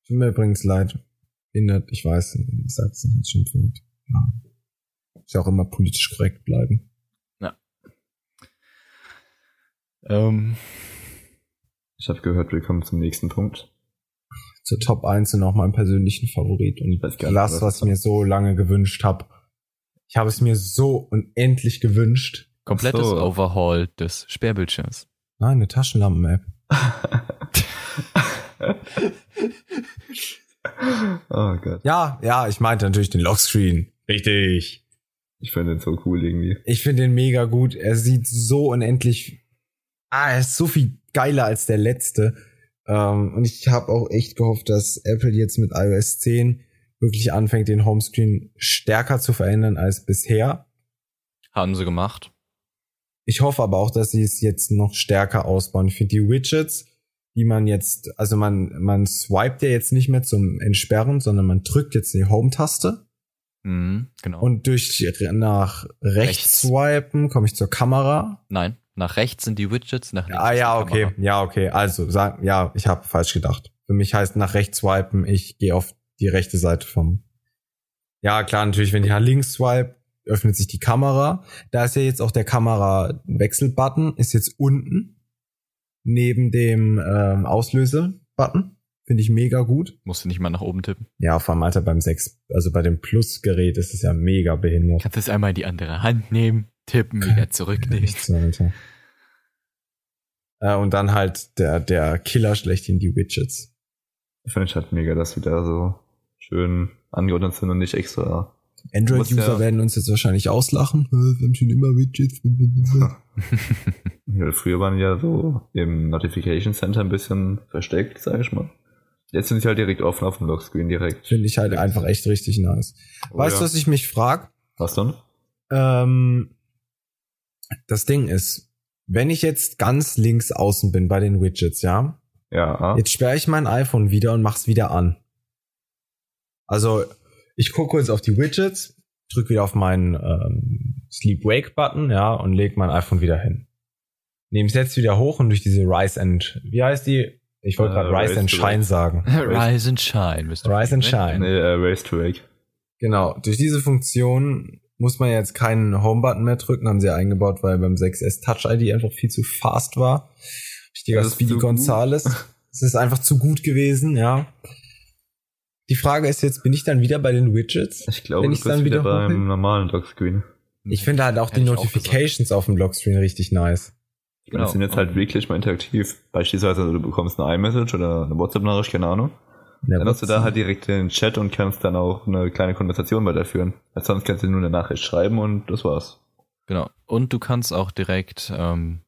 Tut mir übrigens leid. Behindert, ich weiß, ich sag's nicht, das stimmt. Ja. Ist ja auch immer politisch korrekt bleiben. Um. Ich habe gehört, wir kommen zum nächsten Punkt. Zur Top eins und auch meinem persönlichen Favorit und das, was, was ich mir so lange gewünscht habe. Ich habe es mir so unendlich gewünscht. Komplettes so. Overhaul des Sperrbildschirms. Nein, eine Taschenlampen-App. Oh Gott. Ja, ja, ich meinte natürlich den Lockscreen. Richtig. Ich finde den so cool irgendwie. Ich finde den mega gut. Er sieht so unendlich... Ah, er ist so viel geiler als der letzte. Ähm, und ich habe auch echt gehofft, dass Apple jetzt mit iOS zehn wirklich anfängt, den Homescreen stärker zu verändern als bisher. Haben sie gemacht. Ich hoffe aber auch, dass sie es jetzt noch stärker ausbauen. Ich finde die Widgets, die man jetzt, also man man swipet ja jetzt nicht mehr zum Entsperren, sondern man drückt jetzt die Home-Taste. Mhm, genau. Und durch nach rechts, rechts. Swipen komme ich zur Kamera. Nein. Nach rechts sind die Widgets, nach links. Ah ja, okay, Kamera. ja, okay. Also, sagen, ja, ich habe falsch gedacht. Für mich heißt nach rechts swipen, ich gehe auf die rechte Seite vom. Ja, klar, natürlich, wenn ich nach links swipe, öffnet sich die Kamera. Da ist ja jetzt auch der Kamerawechsel-Button, ist jetzt unten neben dem ähm, Auslöse-Button. Finde ich mega gut. Musst du nicht mal nach oben tippen. Ja, vor allem Alter beim sechs, also bei dem Plus-Gerät ist es ja mega behindert. Kannst du es einmal in die andere Hand nehmen? Tippen, wieder zurück, nichts. Äh, und dann halt der, der Killer schlechthin, die Widgets. Ich finde es halt mega, dass wir da so schön angeordnet sind und nicht extra. Android-User ja werden uns jetzt wahrscheinlich auslachen. Wir haben schon immer Widgets. Ja, früher waren die ja so im Notification Center ein bisschen versteckt, sag ich mal. Jetzt sind sie halt direkt offen auf dem Lockscreen direkt. Finde ich halt einfach echt richtig nice. Oh, weißt du, ja. was ich mich frag? Was denn? Ähm, das Ding ist, wenn ich jetzt ganz links außen bin bei den Widgets, ja? Ja. Jetzt sperre ich mein iPhone wieder und mach's wieder an. Also, ich gucke kurz auf die Widgets, drücke wieder auf meinen ähm, Sleep-Wake-Button, ja, und lege mein iPhone wieder hin. Nehme es jetzt wieder hoch und durch diese Rise and... Wie heißt die? Ich wollte uh, gerade Rise and Shine wake. sagen. Rise and Shine. Mister Rise and Shine. Nee, uh, Rise to Wake. Genau. Durch diese Funktion muss man jetzt keinen Home-Button mehr drücken. Haben sie ja eingebaut, weil beim sechs S Touch-I D einfach viel zu fast war. Richtiger Speedy Gonzales. Es ist einfach zu gut gewesen, ja. Die Frage ist jetzt, bin ich dann wieder bei den Widgets? Ich glaube, bin ich du bist dann wieder, wieder beim normalen Lockscreen. Ich finde halt auch Hätt die Notifications auch auf dem Lockscreen richtig nice. Genau. Die sind jetzt halt wirklich mal interaktiv. Beispielsweise, also du bekommst eine iMessage oder eine WhatsApp-Nachricht, keine Ahnung. Ja, dann hast du da halt direkt den Chat und kannst dann auch eine kleine Konversation weiterführen. Als sonst kannst du nur eine Nachricht schreiben und das war's. Genau. Und du kannst auch direkt, ähm,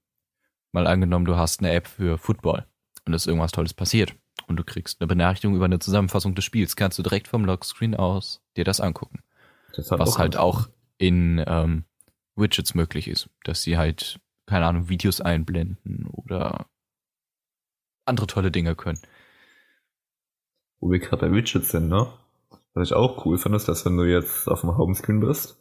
mal angenommen, du hast eine App für Football und es ist irgendwas Tolles passiert. Und du kriegst eine Benachrichtigung über eine Zusammenfassung des Spiels, kannst du direkt vom Lockscreen aus dir das angucken. Das was auch halt Spaß. Auch in ähm, Widgets möglich ist, dass sie halt, keine Ahnung, Videos einblenden oder andere tolle Dinge können. Wo wir gerade bei Widgets sind, ne? Was ich auch cool finde, ist, dass wenn du jetzt auf dem Homescreen bist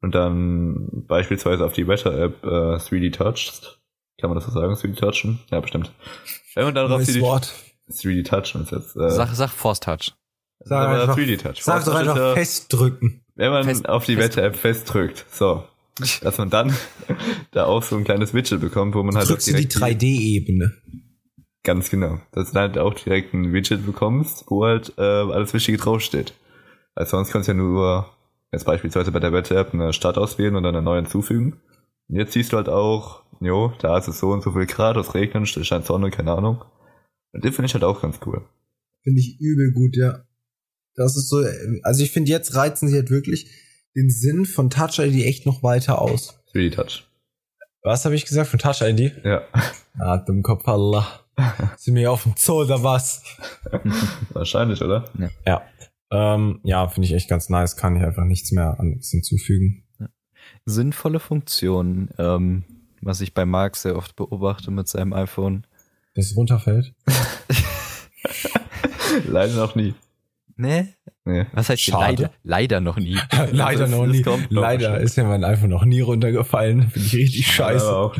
und dann beispielsweise auf die Wetter-App äh, drei D touchst, kann man das so sagen, drei D touchen? Ja, bestimmt. Wenn man darauf sieht, drei D Touch und jetzt. Äh, sag, sag Force Touch. Sag einfach, drei D Touch. Sag doch einfach äh, festdrücken. Wenn man Fest, auf die Wetter-App festdrückt, so. Dass man dann da auch so ein kleines Widget bekommt, wo man halt direkt. Drückst du die drei D-Ebene. Ganz genau. Dass du halt auch direkt ein Widget bekommst, wo halt äh, alles Wichtige draufsteht. Also sonst kannst du ja nur jetzt beispielsweise bei der Wetter-App eine Stadt auswählen und dann eine neue hinzufügen. Und jetzt siehst du halt auch, jo, da ist es so und so viel Grad, es regnet, es scheint Sonne, keine Ahnung. Und den finde ich halt auch ganz cool. Finde ich übel gut, ja. Das ist so, also ich finde, jetzt reizen sie halt wirklich den Sinn von Touch-I D echt noch weiter aus. drei D-Touch. Was habe ich gesagt? Von Touch-I D? Ja. Ah, dumm Kopf, Allah. Sind wir auf dem Zoo oder was? Wahrscheinlich, oder? Ja. Ja, ähm, ja finde ich echt ganz nice. Kann ich einfach nichts mehr anderes hinzufügen. Ja. Sinnvolle Funktion, ähm, was ich bei Marc sehr oft beobachte mit seinem iPhone. Dass es runterfällt? Leider noch nie. Nee? Nee. Was heißt leider? Leider noch nie. Leider noch nie. Leider ist ja mein iPhone noch nie runtergefallen. Finde ich richtig scheiße.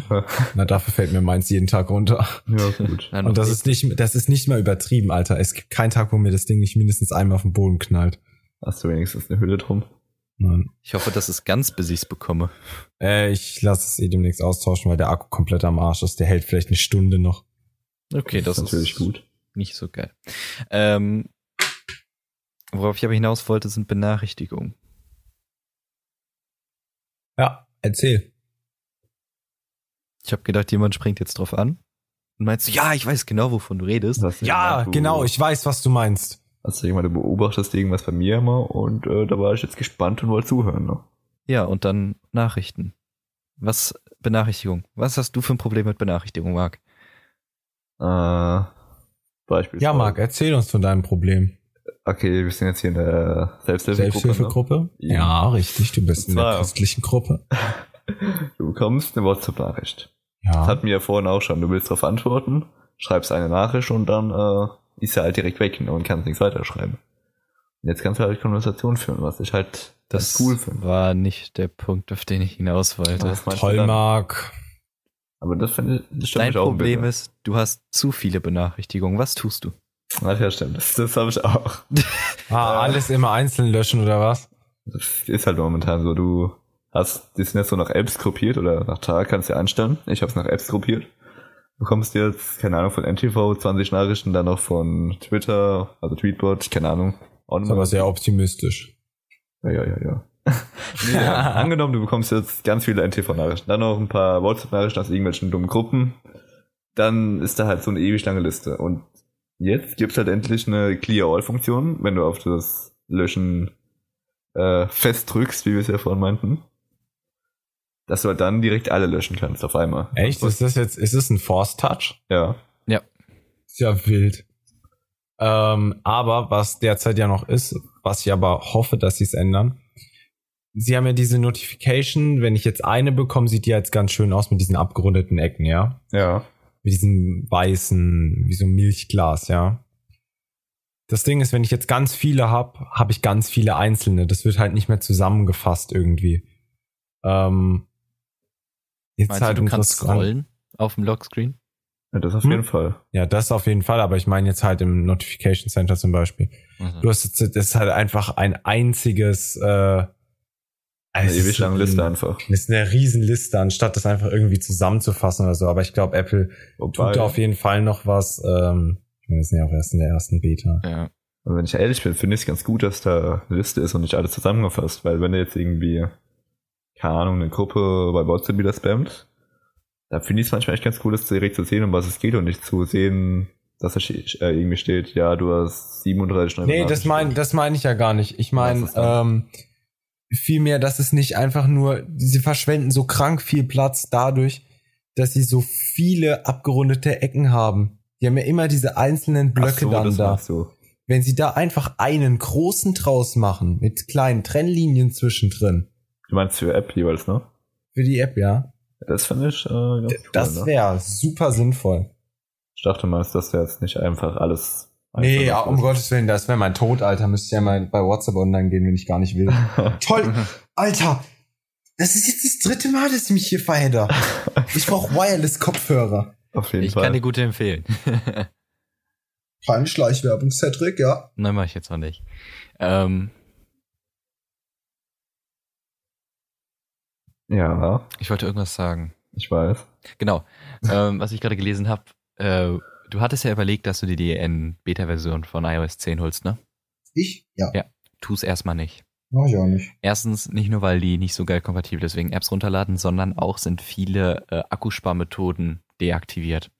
Na, dafür fällt mir meins jeden Tag runter. Ja, gut. Und das ist nicht, das ist nicht mal übertrieben, Alter. Es gibt keinen Tag, wo mir das Ding nicht mindestens einmal auf den Boden knallt. Hast du wenigstens eine Hülle drum? Nein. Ich hoffe, dass ich es ganz bis ich's bekomme. Äh, ich lasse es eh demnächst austauschen, weil der Akku komplett am Arsch ist. Der hält vielleicht eine Stunde noch. Okay, das, das ist natürlich gut. Nicht so geil. Ähm, worauf ich aber hinaus wollte, sind Benachrichtigungen. Ja, erzähl. Ich habe gedacht, jemand springt jetzt drauf an und meinst du, ja, ich weiß genau, wovon du redest. Ja, genau, ich weiß, was du meinst. Also jemand, du beobachtest irgendwas bei mir immer und äh, da war ich jetzt gespannt und wollte zuhören. Ne? Ja, und dann Nachrichten. Was, Benachrichtigung? Was hast du für ein Problem mit Benachrichtigung, Marc? Uh, beispielsweise. Ja, Marc, erzähl uns von deinem Problem. Okay, wir sind jetzt hier in der Selbsthilfegruppe. Selbsthilfegruppe? Ne? Ja, ja, richtig, du bist in der christlichen Gruppe. Du bekommst eine WhatsApp-Nachricht. Ja. Das hatten wir ja vorhin auch schon. Du willst darauf antworten, schreibst eine Nachricht und dann äh, ist er halt direkt weg und kannst nichts weiterschreiben. Und jetzt kannst du halt Konversation führen, was ich halt das cool finde. Das war nicht der Punkt, auf den ich hinaus wollte. Toll, Marc. Aber das finde ich, das stimmt Dein auch Problem bitte. Ist, du hast zu viele Benachrichtigungen. Was tust du? Ach ja, stimmt. Das, das habe ich auch. Ah, alles immer einzeln löschen oder was? Das ist halt momentan so. Du hast, die sind jetzt so nach Apps gruppiert oder nach Tag kannst du ja anstellen. Ich habe es nach Apps gruppiert. Du bekommst jetzt, keine Ahnung, von N T V zwanzig Nachrichten, dann noch von Twitter, also Tweetbot, keine Ahnung. Das ist aber sehr optimistisch. Ja, ja, ja, ja. Nee, ja. Angenommen, du bekommst jetzt ganz viele N T V-Nachrichten, dann noch ein paar WhatsApp-Nachrichten aus irgendwelchen dummen Gruppen dann ist da halt so eine ewig lange Liste. Und jetzt gibt's halt endlich eine Clear-All-Funktion, wenn du auf das Löschen äh, festdrückst, wie wir es ja vorhin meinten, dass du halt dann direkt alle löschen kannst auf einmal. Echt? Ist das jetzt, ist das ein Force-Touch? Ja. Ja. Ist ja wild. Ähm, aber was derzeit ja noch ist, was ich aber hoffe, dass sie es ändern, sie haben ja diese Notification, wenn ich jetzt eine bekomme, sieht die jetzt ganz schön aus mit diesen abgerundeten Ecken, ja? Ja. Mit diesem weißen, wie so ein Milchglas, ja. Das Ding ist, wenn ich jetzt ganz viele habe, habe ich ganz viele einzelne. Das wird halt nicht mehr zusammengefasst irgendwie. Ähm, jetzt meinst halt du, du kannst scrollen auf dem Lockscreen? Ja, das auf hm. jeden Fall. Ja, das auf jeden Fall, aber ich meine jetzt halt im Notification Center zum Beispiel. Also. Du hast jetzt, das ist halt einfach ein einziges, äh, also eine ewig lange Liste einfach. Das ist eine riesen Liste, anstatt das einfach irgendwie zusammenzufassen oder so. Aber ich glaube, Apple Wobei, tut da auf jeden Fall noch was. Ähm, wir sind ja auch erst in der ersten Beta. Ja. Und wenn ich ehrlich bin, finde ich es ganz gut, dass da eine Liste ist und nicht alles zusammengefasst. Weil wenn du jetzt irgendwie, keine Ahnung, eine Gruppe bei WhatsApp wieder spammt, da finde ich es manchmal echt ganz cool, das direkt zu sehen, um was es geht und nicht zu sehen, dass da irgendwie steht, ja, du hast siebenunddreißig neue Nee, das meine das mein ich ja gar nicht. Ich meine, ähm... vielmehr, dass es nicht einfach nur, sie verschwenden so krank viel Platz dadurch, dass sie so viele abgerundete Ecken haben. Die haben ja immer diese einzelnen Blöcke so, dann da. Wenn sie da einfach einen großen draus machen, mit kleinen Trennlinien zwischendrin. Du meinst für App jeweils, ne? Für die App, ja. Das finde ich äh, ganz cool, das wäre ne? super sinnvoll. Ich dachte mal, dass das jetzt nicht einfach alles... Nee, ja, um Gottes Willen, das wäre mein Tod, Alter. Müsste ich ja mal bei WhatsApp online gehen, wenn ich gar nicht will. Toll, Alter. Das ist jetzt das dritte Mal, dass ich mich hier verhedder. Ich brauche Wireless-Kopfhörer. Auf jeden ich Fall. Ich kann dir gute empfehlen. Keine Schleichwerbung, Cedric, ja. Nein, mach ich jetzt noch nicht. Ähm, ja. Ich wollte irgendwas sagen. Ich weiß. Genau. Ähm, was ich gerade gelesen habe, äh, du hattest ja überlegt, dass du die D N-Beta-Version von i O S zehn holst, ne? Ich? Ja. Ja, tu es erstmal nicht. Mach ich auch nicht. Erstens, nicht nur, weil die nicht so geil kompatibel ist wegen Apps runterladen, sondern auch sind viele äh, Akkusparmethoden deaktiviert.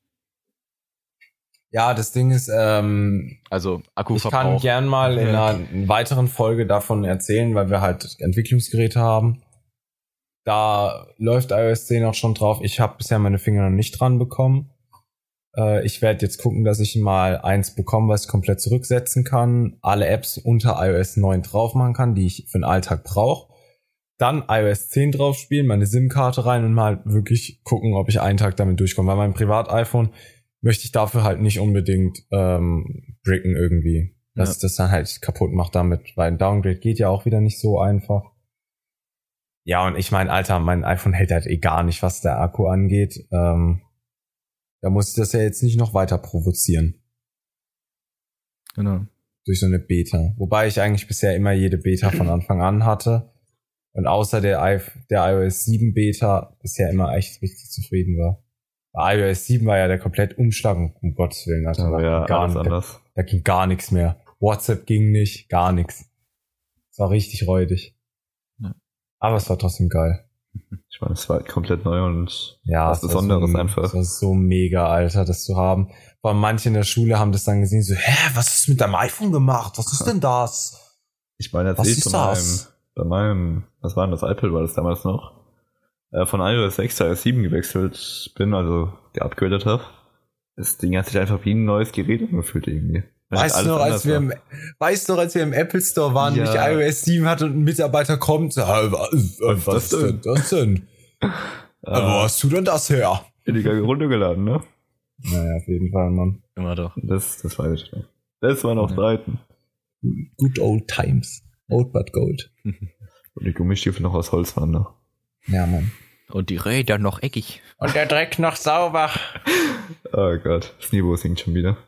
Ja, das Ding ist, ähm, also Akkuverbrauch. Ich kann gern mal in einer weiteren Folge davon erzählen, weil wir halt Entwicklungsgeräte haben. Da läuft i O S zehn auch schon drauf. Ich habe bisher meine Finger noch nicht dran bekommen. Ich werde jetzt gucken, dass ich mal eins bekomme, was ich komplett zurücksetzen kann, alle Apps unter i O S neun drauf machen kann, die ich für den Alltag brauche. Dann i O S zehn drauf spielen, meine SIM-Karte rein und mal wirklich gucken, ob ich einen Tag damit durchkomme. Weil mein Privat-iPhone möchte ich dafür halt nicht unbedingt ähm, bricken irgendwie. Dass ja. ich das dann halt kaputt mache damit, weil ein Downgrade geht ja auch wieder nicht so einfach. Ja, und ich meine, Alter, mein iPhone hält halt eh gar nicht, was der Akku angeht. Ähm, Da muss ich das ja jetzt nicht noch weiter provozieren. Genau. Durch so eine Beta. Wobei ich eigentlich bisher immer jede Beta von Anfang an hatte. Und außer der, I- der i O S sieben Beta bisher immer echt richtig zufrieden war. Bei i O S sieben war ja der komplett Umschlag, um Gottes Willen. Also da, ja, ging gar nicht, anders. Da, da ging gar nichts mehr. WhatsApp ging nicht, gar nichts. Es war richtig räudig. Ja. Aber es war trotzdem geil. Ich meine, es war halt komplett neu und ja, was Besonderes so, einfach. Das war so mega, Alter, das zu haben. Aber manche in der Schule haben das dann gesehen, so, hä, was ist mit deinem iPhone gemacht? Was ist denn das? Ich meine, jetzt eh zu meinem, bei meinem, was war denn das, Apple war das damals noch, äh, von i O S sechs zu i O S sieben gewechselt bin, also geupgradet habe. Das Ding hat sich einfach wie ein neues Gerät angefühlt irgendwie. Weißt du noch, als wir im, weißt du noch, als wir im Apple Store waren, ja. und ich i O S sieben hatte und ein Mitarbeiter kommt, ah, was, was, was ist denn das denn? Aber wo hast du denn das her? Billiger runtergeladen, ne? Naja, auf jeden Fall, Mann. Immer doch. Das, das war ich noch. Das waren auch ja. Zeiten. Good old times. Old but gold. Und die Gummistiefel noch aus Holz waren, ne? Ja, Mann. Und die Räder noch eckig. Und der Dreck noch sauber. Oh Gott, das Niveau sinkt schon wieder.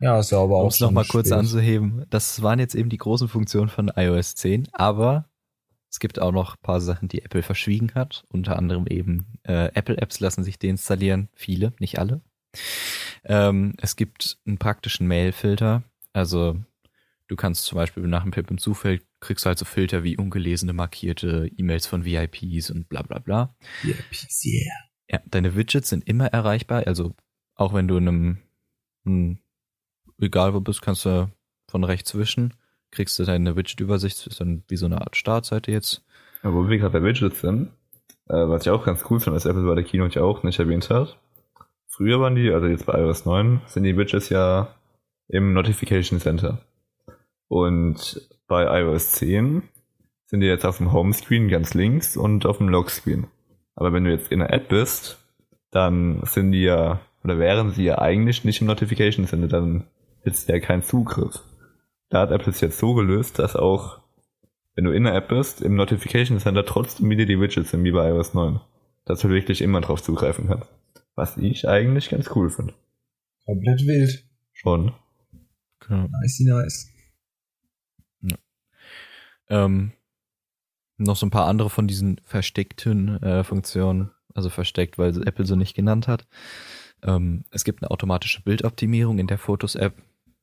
Ja, ist ja aber auch um es nochmal kurz anzuheben, das waren jetzt eben die großen Funktionen von i O S zehn, aber es gibt auch noch ein paar Sachen, die Apple verschwiegen hat, unter anderem eben äh, Apple-Apps lassen sich deinstallieren, viele, nicht alle. Ähm, es gibt einen praktischen Mail-Filter, also du kannst zum Beispiel nach dem Pip im Zufall kriegst du halt so Filter wie ungelesene, markierte E-Mails von V I Ps und bla bla bla. V I Ps, yeah. Ja, deine Widgets sind immer erreichbar, also Auch wenn du in einem, einem Regal wo bist, kannst du von rechts wischen, kriegst du deine Widget-Übersicht, ist dann wie so eine Art Startseite jetzt. Ja, wo wir gerade bei Widgets sind, äh, was ich auch ganz cool finde, was Apple bei der Keynote ja auch nicht erwähnt hat. Früher waren die, also jetzt bei iOS neun, sind die Widgets ja im Notification Center. Und bei iOS zehn sind die jetzt auf dem Homescreen ganz links und auf dem Lockscreen. Aber wenn du jetzt in der App bist, dann sind die ja, oder wären sie ja eigentlich nicht im Notification Center, dann ist ja kein Zugriff. Da hat Apple es jetzt so gelöst, dass auch, wenn du in der App bist, im Notification Center trotzdem wieder die Widgets sind, wie bei iOS neun. Dass du wirklich immer drauf zugreifen kannst. Was ich eigentlich ganz cool finde. Komplett wild. Schon. Genau. Nice, nice. Ja. Ähm, noch so ein paar andere von diesen versteckten äh, Funktionen. Also versteckt, weil Apple so nicht genannt hat. Ähm, es gibt eine automatische Bildoptimierung in der Fotos-App.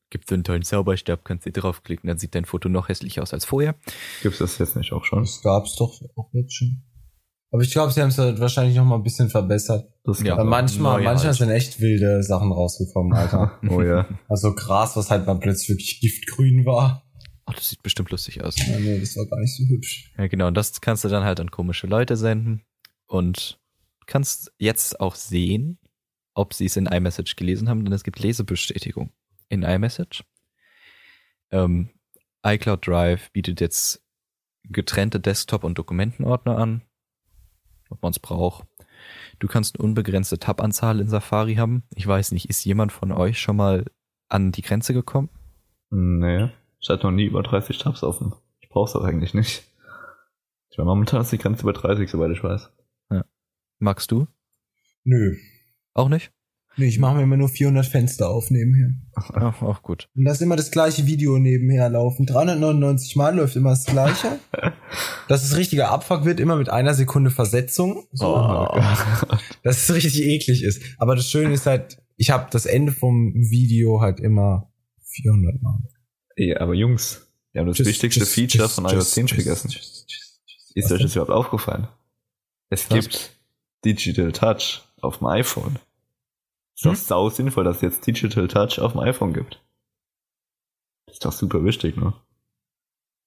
Gibt so einen tollen Zauberstab, kannst du draufklicken, dann sieht dein Foto noch hässlicher aus als vorher. Gibt's das jetzt nicht auch schon? Das gab's doch auch jetzt schon. Aber ich glaube, sie haben es halt wahrscheinlich noch mal ein bisschen verbessert. Das ja, aber manchmal, ja, manchmal sind echt wilde Sachen rausgekommen, Alter. Oh ja. Also Gras, was halt mal plötzlich wirklich giftgrün war. Ach, das sieht bestimmt lustig aus. Ja, nee, das war gar nicht so hübsch. Ja, genau. Und das kannst du dann halt an komische Leute senden und kannst jetzt auch sehen, ob sie es in iMessage gelesen haben, denn es gibt Lesebestätigung in iMessage. Ähm, iCloud Drive bietet jetzt getrennte Desktop- und Dokumentenordner an, ob man es braucht. Du kannst eine unbegrenzte Tab-Anzahl in Safari haben. Ich weiß nicht, ist jemand von euch schon mal an die Grenze gekommen? Nee, ich hatte noch nie über dreißig Tabs offen. Ich brauche es auch eigentlich nicht. Ich meine, momentan ist die Grenze bei dreißig, soweit ich weiß. Ja. Magst du? Nö. Auch nicht? Nee, ich mache mir immer nur vierhundert Fenster auf nebenher. Ach, auch gut. Und das ist immer das gleiche Video nebenher laufen. dreihundertneunundneunzig Mal läuft immer das gleiche. Das ist richtiger Abfuck, wird immer mit einer Sekunde Versetzung. So, oh. Dass es richtig eklig ist. Aber das Schöne ist halt, ich habe das Ende vom Video halt immer vierhundert Mal. Ey, aber Jungs, wir haben das just, wichtigste just, Feature just, von iOS zehn vergessen. Just, just, just, ist euch das denn? Überhaupt aufgefallen? Es Was? gibt Digital Touch auf dem iPhone. Ist doch sau sinnvoll, dass es jetzt Digital Touch auf dem iPhone gibt. Das ist doch super wichtig, ne?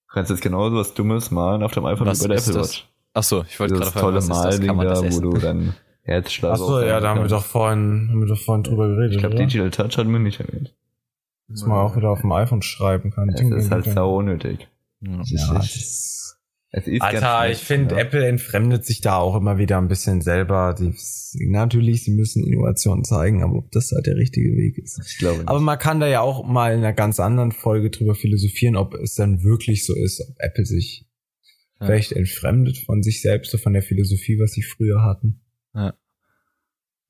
Du kannst jetzt genauso was Dummes malen auf dem iPhone was wie bei der Apple das? Watch. Achso, ich wollte gerade fragen, was Mal ist das? Kann man das essen? Wo du dann Herzschlag Achso, ja, da haben wir, doch vorhin, haben wir doch vorhin drüber geredet, Ich glaube, Digital Touch hat mir nicht erwähnt. Dass man auch wieder auf dem iPhone schreiben kann. Ja, das ist halt sau unnötig. Ja, das ist das Es ist Alter, ich finde, ja. Apple entfremdet sich da auch immer wieder ein bisschen selber. Die, natürlich, sie müssen Innovationen zeigen, aber ob das halt der richtige Weg ist. Ich glaube nicht. Aber man kann da ja auch mal in einer ganz anderen Folge drüber philosophieren, ob es dann wirklich so ist, ob Apple sich ja. vielleicht entfremdet von sich selbst, so von der Philosophie, was sie früher hatten. Ja.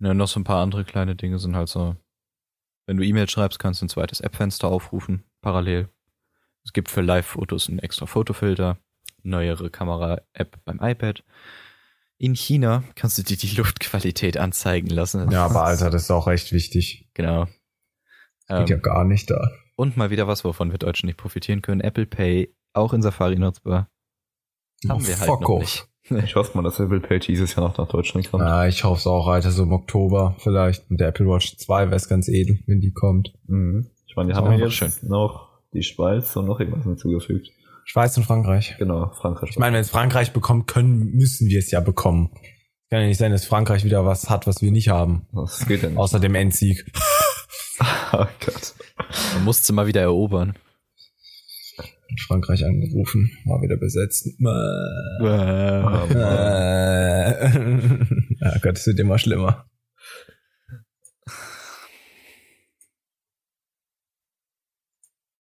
ja. Noch so ein paar andere kleine Dinge sind halt so, wenn du E-Mail schreibst, kannst du ein zweites App-Fenster aufrufen, parallel. Es gibt für Live-Fotos einen extra Fotofilter. Neuere Kamera-App beim iPad. In China kannst du dir die Luftqualität anzeigen lassen. Ja, aber Alter, das ist auch echt wichtig. Genau. Das geht ähm, ja gar nicht da. Und mal wieder was, wovon wir Deutschen nicht profitieren können. Apple Pay, auch in Safari nutzbar. Haben oh, wir halt noch off. nicht. Ich hoffe mal, dass Apple Pay dieses Jahr noch nach Deutschland kommt. Ja, ich hoffe es auch, Alter. So im Oktober vielleicht. Und der Apple Watch zwei wäre es ganz edel, wenn die kommt. Mhm. Ich meine, die haben jetzt schön. noch die Schweiz und noch irgendwas hinzugefügt. Schweiz und Frankreich. Genau, Frankreich. Ich meine, wenn es Frankreich bekommt, können, müssen wir es ja bekommen. Kann ja nicht sein, dass Frankreich wieder was hat, was wir nicht haben. Das geht ja nicht. Außer dem Endsieg. Oh Gott. Man musste mal wieder erobern. Frankreich angerufen, mal wieder besetzt. Oh Gott, es wird immer schlimmer.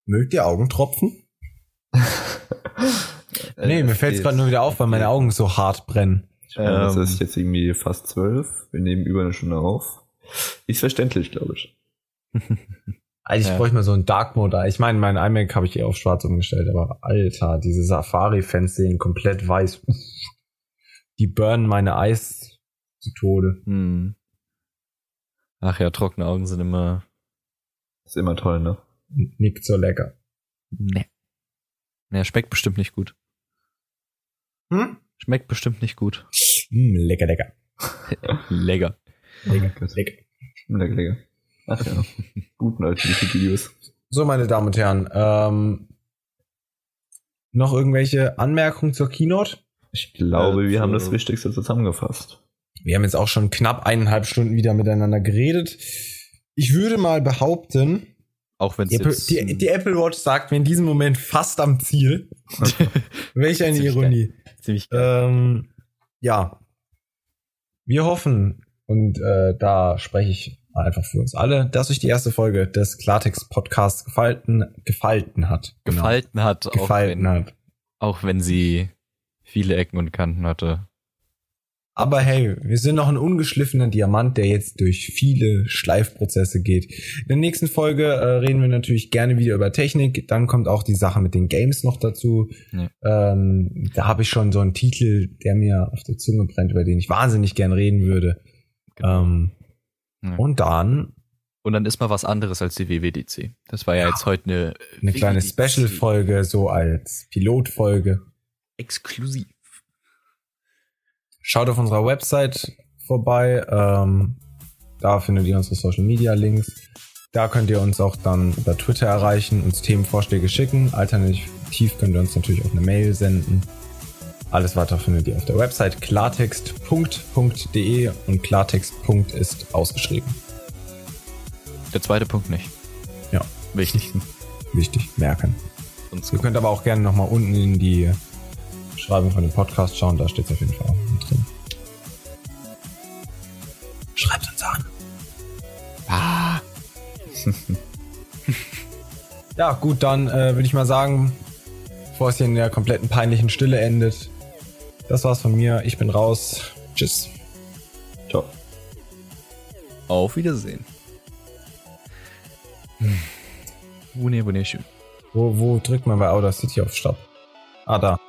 Mögt ihr Augentropfen? Nee, mir fällt es gerade nur wieder auf, weil meine Augen so hart brennen. Es ähm, ist jetzt irgendwie fast zwölf. Wir nehmen über eine Stunde auf. Ist verständlich, glaube ich. Eigentlich ja. bräuchte man so einen Dark Mode. Ich meine, meinen iMac habe ich eh auf schwarz umgestellt, aber Alter, diese Safari-Fans sehen komplett weiß. Die burnen meine Eis zu Tode. Hm. Ach ja, trockene Augen sind immer... Ist immer toll, ne? Nicht so lecker. Nee. Naja, schmeckt bestimmt nicht gut. Hm? Schmeckt bestimmt nicht gut. Mm, lecker, lecker. lecker. Lecker. Lecker. Minderjährige. Ach ja, guten alten Videos. So, meine Damen und Herren, ähm, noch irgendwelche Anmerkungen zur Keynote? Ich glaube, äh, wir haben das Wichtigste zusammengefasst. Wir haben jetzt auch schon knapp eineinhalb Stunden wieder miteinander geredet. Ich würde mal behaupten, auch wenn die, die, die Apple Watch sagt mir in diesem Moment fast am Ziel. Welch eine ziemlich Ironie. Geil. Ziemlich geil. Ähm, ja. Wir hoffen, und äh, da spreche ich einfach für uns alle, dass euch die erste Folge des Klartext-Podcasts gefalten, gefalten hat. Genau. Gefalten hat. Gefalten auch wenn, hat. Auch wenn sie viele Ecken und Kanten hatte. Aber hey, wir sind noch ein ungeschliffener Diamant, der jetzt durch viele Schleifprozesse geht. In der nächsten Folge äh, reden wir natürlich gerne wieder über Technik. Dann kommt auch die Sache mit den Games noch dazu. Ja. Ähm, da habe ich schon so einen Titel, der mir auf der Zunge brennt, über den ich wahnsinnig gern reden würde. Genau. Ähm, ja. Und dann... Und dann ist mal was anderes als die W W D C. Das war ja, ja jetzt heute eine... Eine W W D C. Kleine Special-Folge, so als Pilotfolge. Exklusiv. Schaut auf unserer Website vorbei, ähm, da findet ihr unsere Social Media Links. Da könnt ihr uns auch dann über Twitter erreichen, uns Themenvorschläge schicken. Alternativ könnt ihr uns natürlich auch eine Mail senden. Alles weitere findet ihr auf der Website klartext punkt de und klartext. ist ausgeschrieben. Der zweite Punkt nicht. Ja. Wichtig. Wichtig, merken. Sonst ihr könnt aber auch gerne nochmal unten in die Schreiben von dem Podcast schauen, da steht es auf jeden Fall auch drin. Schreibt uns an. Ah. Ja, gut, dann äh, würde ich mal sagen, bevor es hier in der kompletten peinlichen Stille endet, das war's von mir. Ich bin raus. Tschüss. Ciao. Auf Wiedersehen. Hm. Wunderschön. Wo, wo drückt man bei Audacity auf Stopp? Ah, da.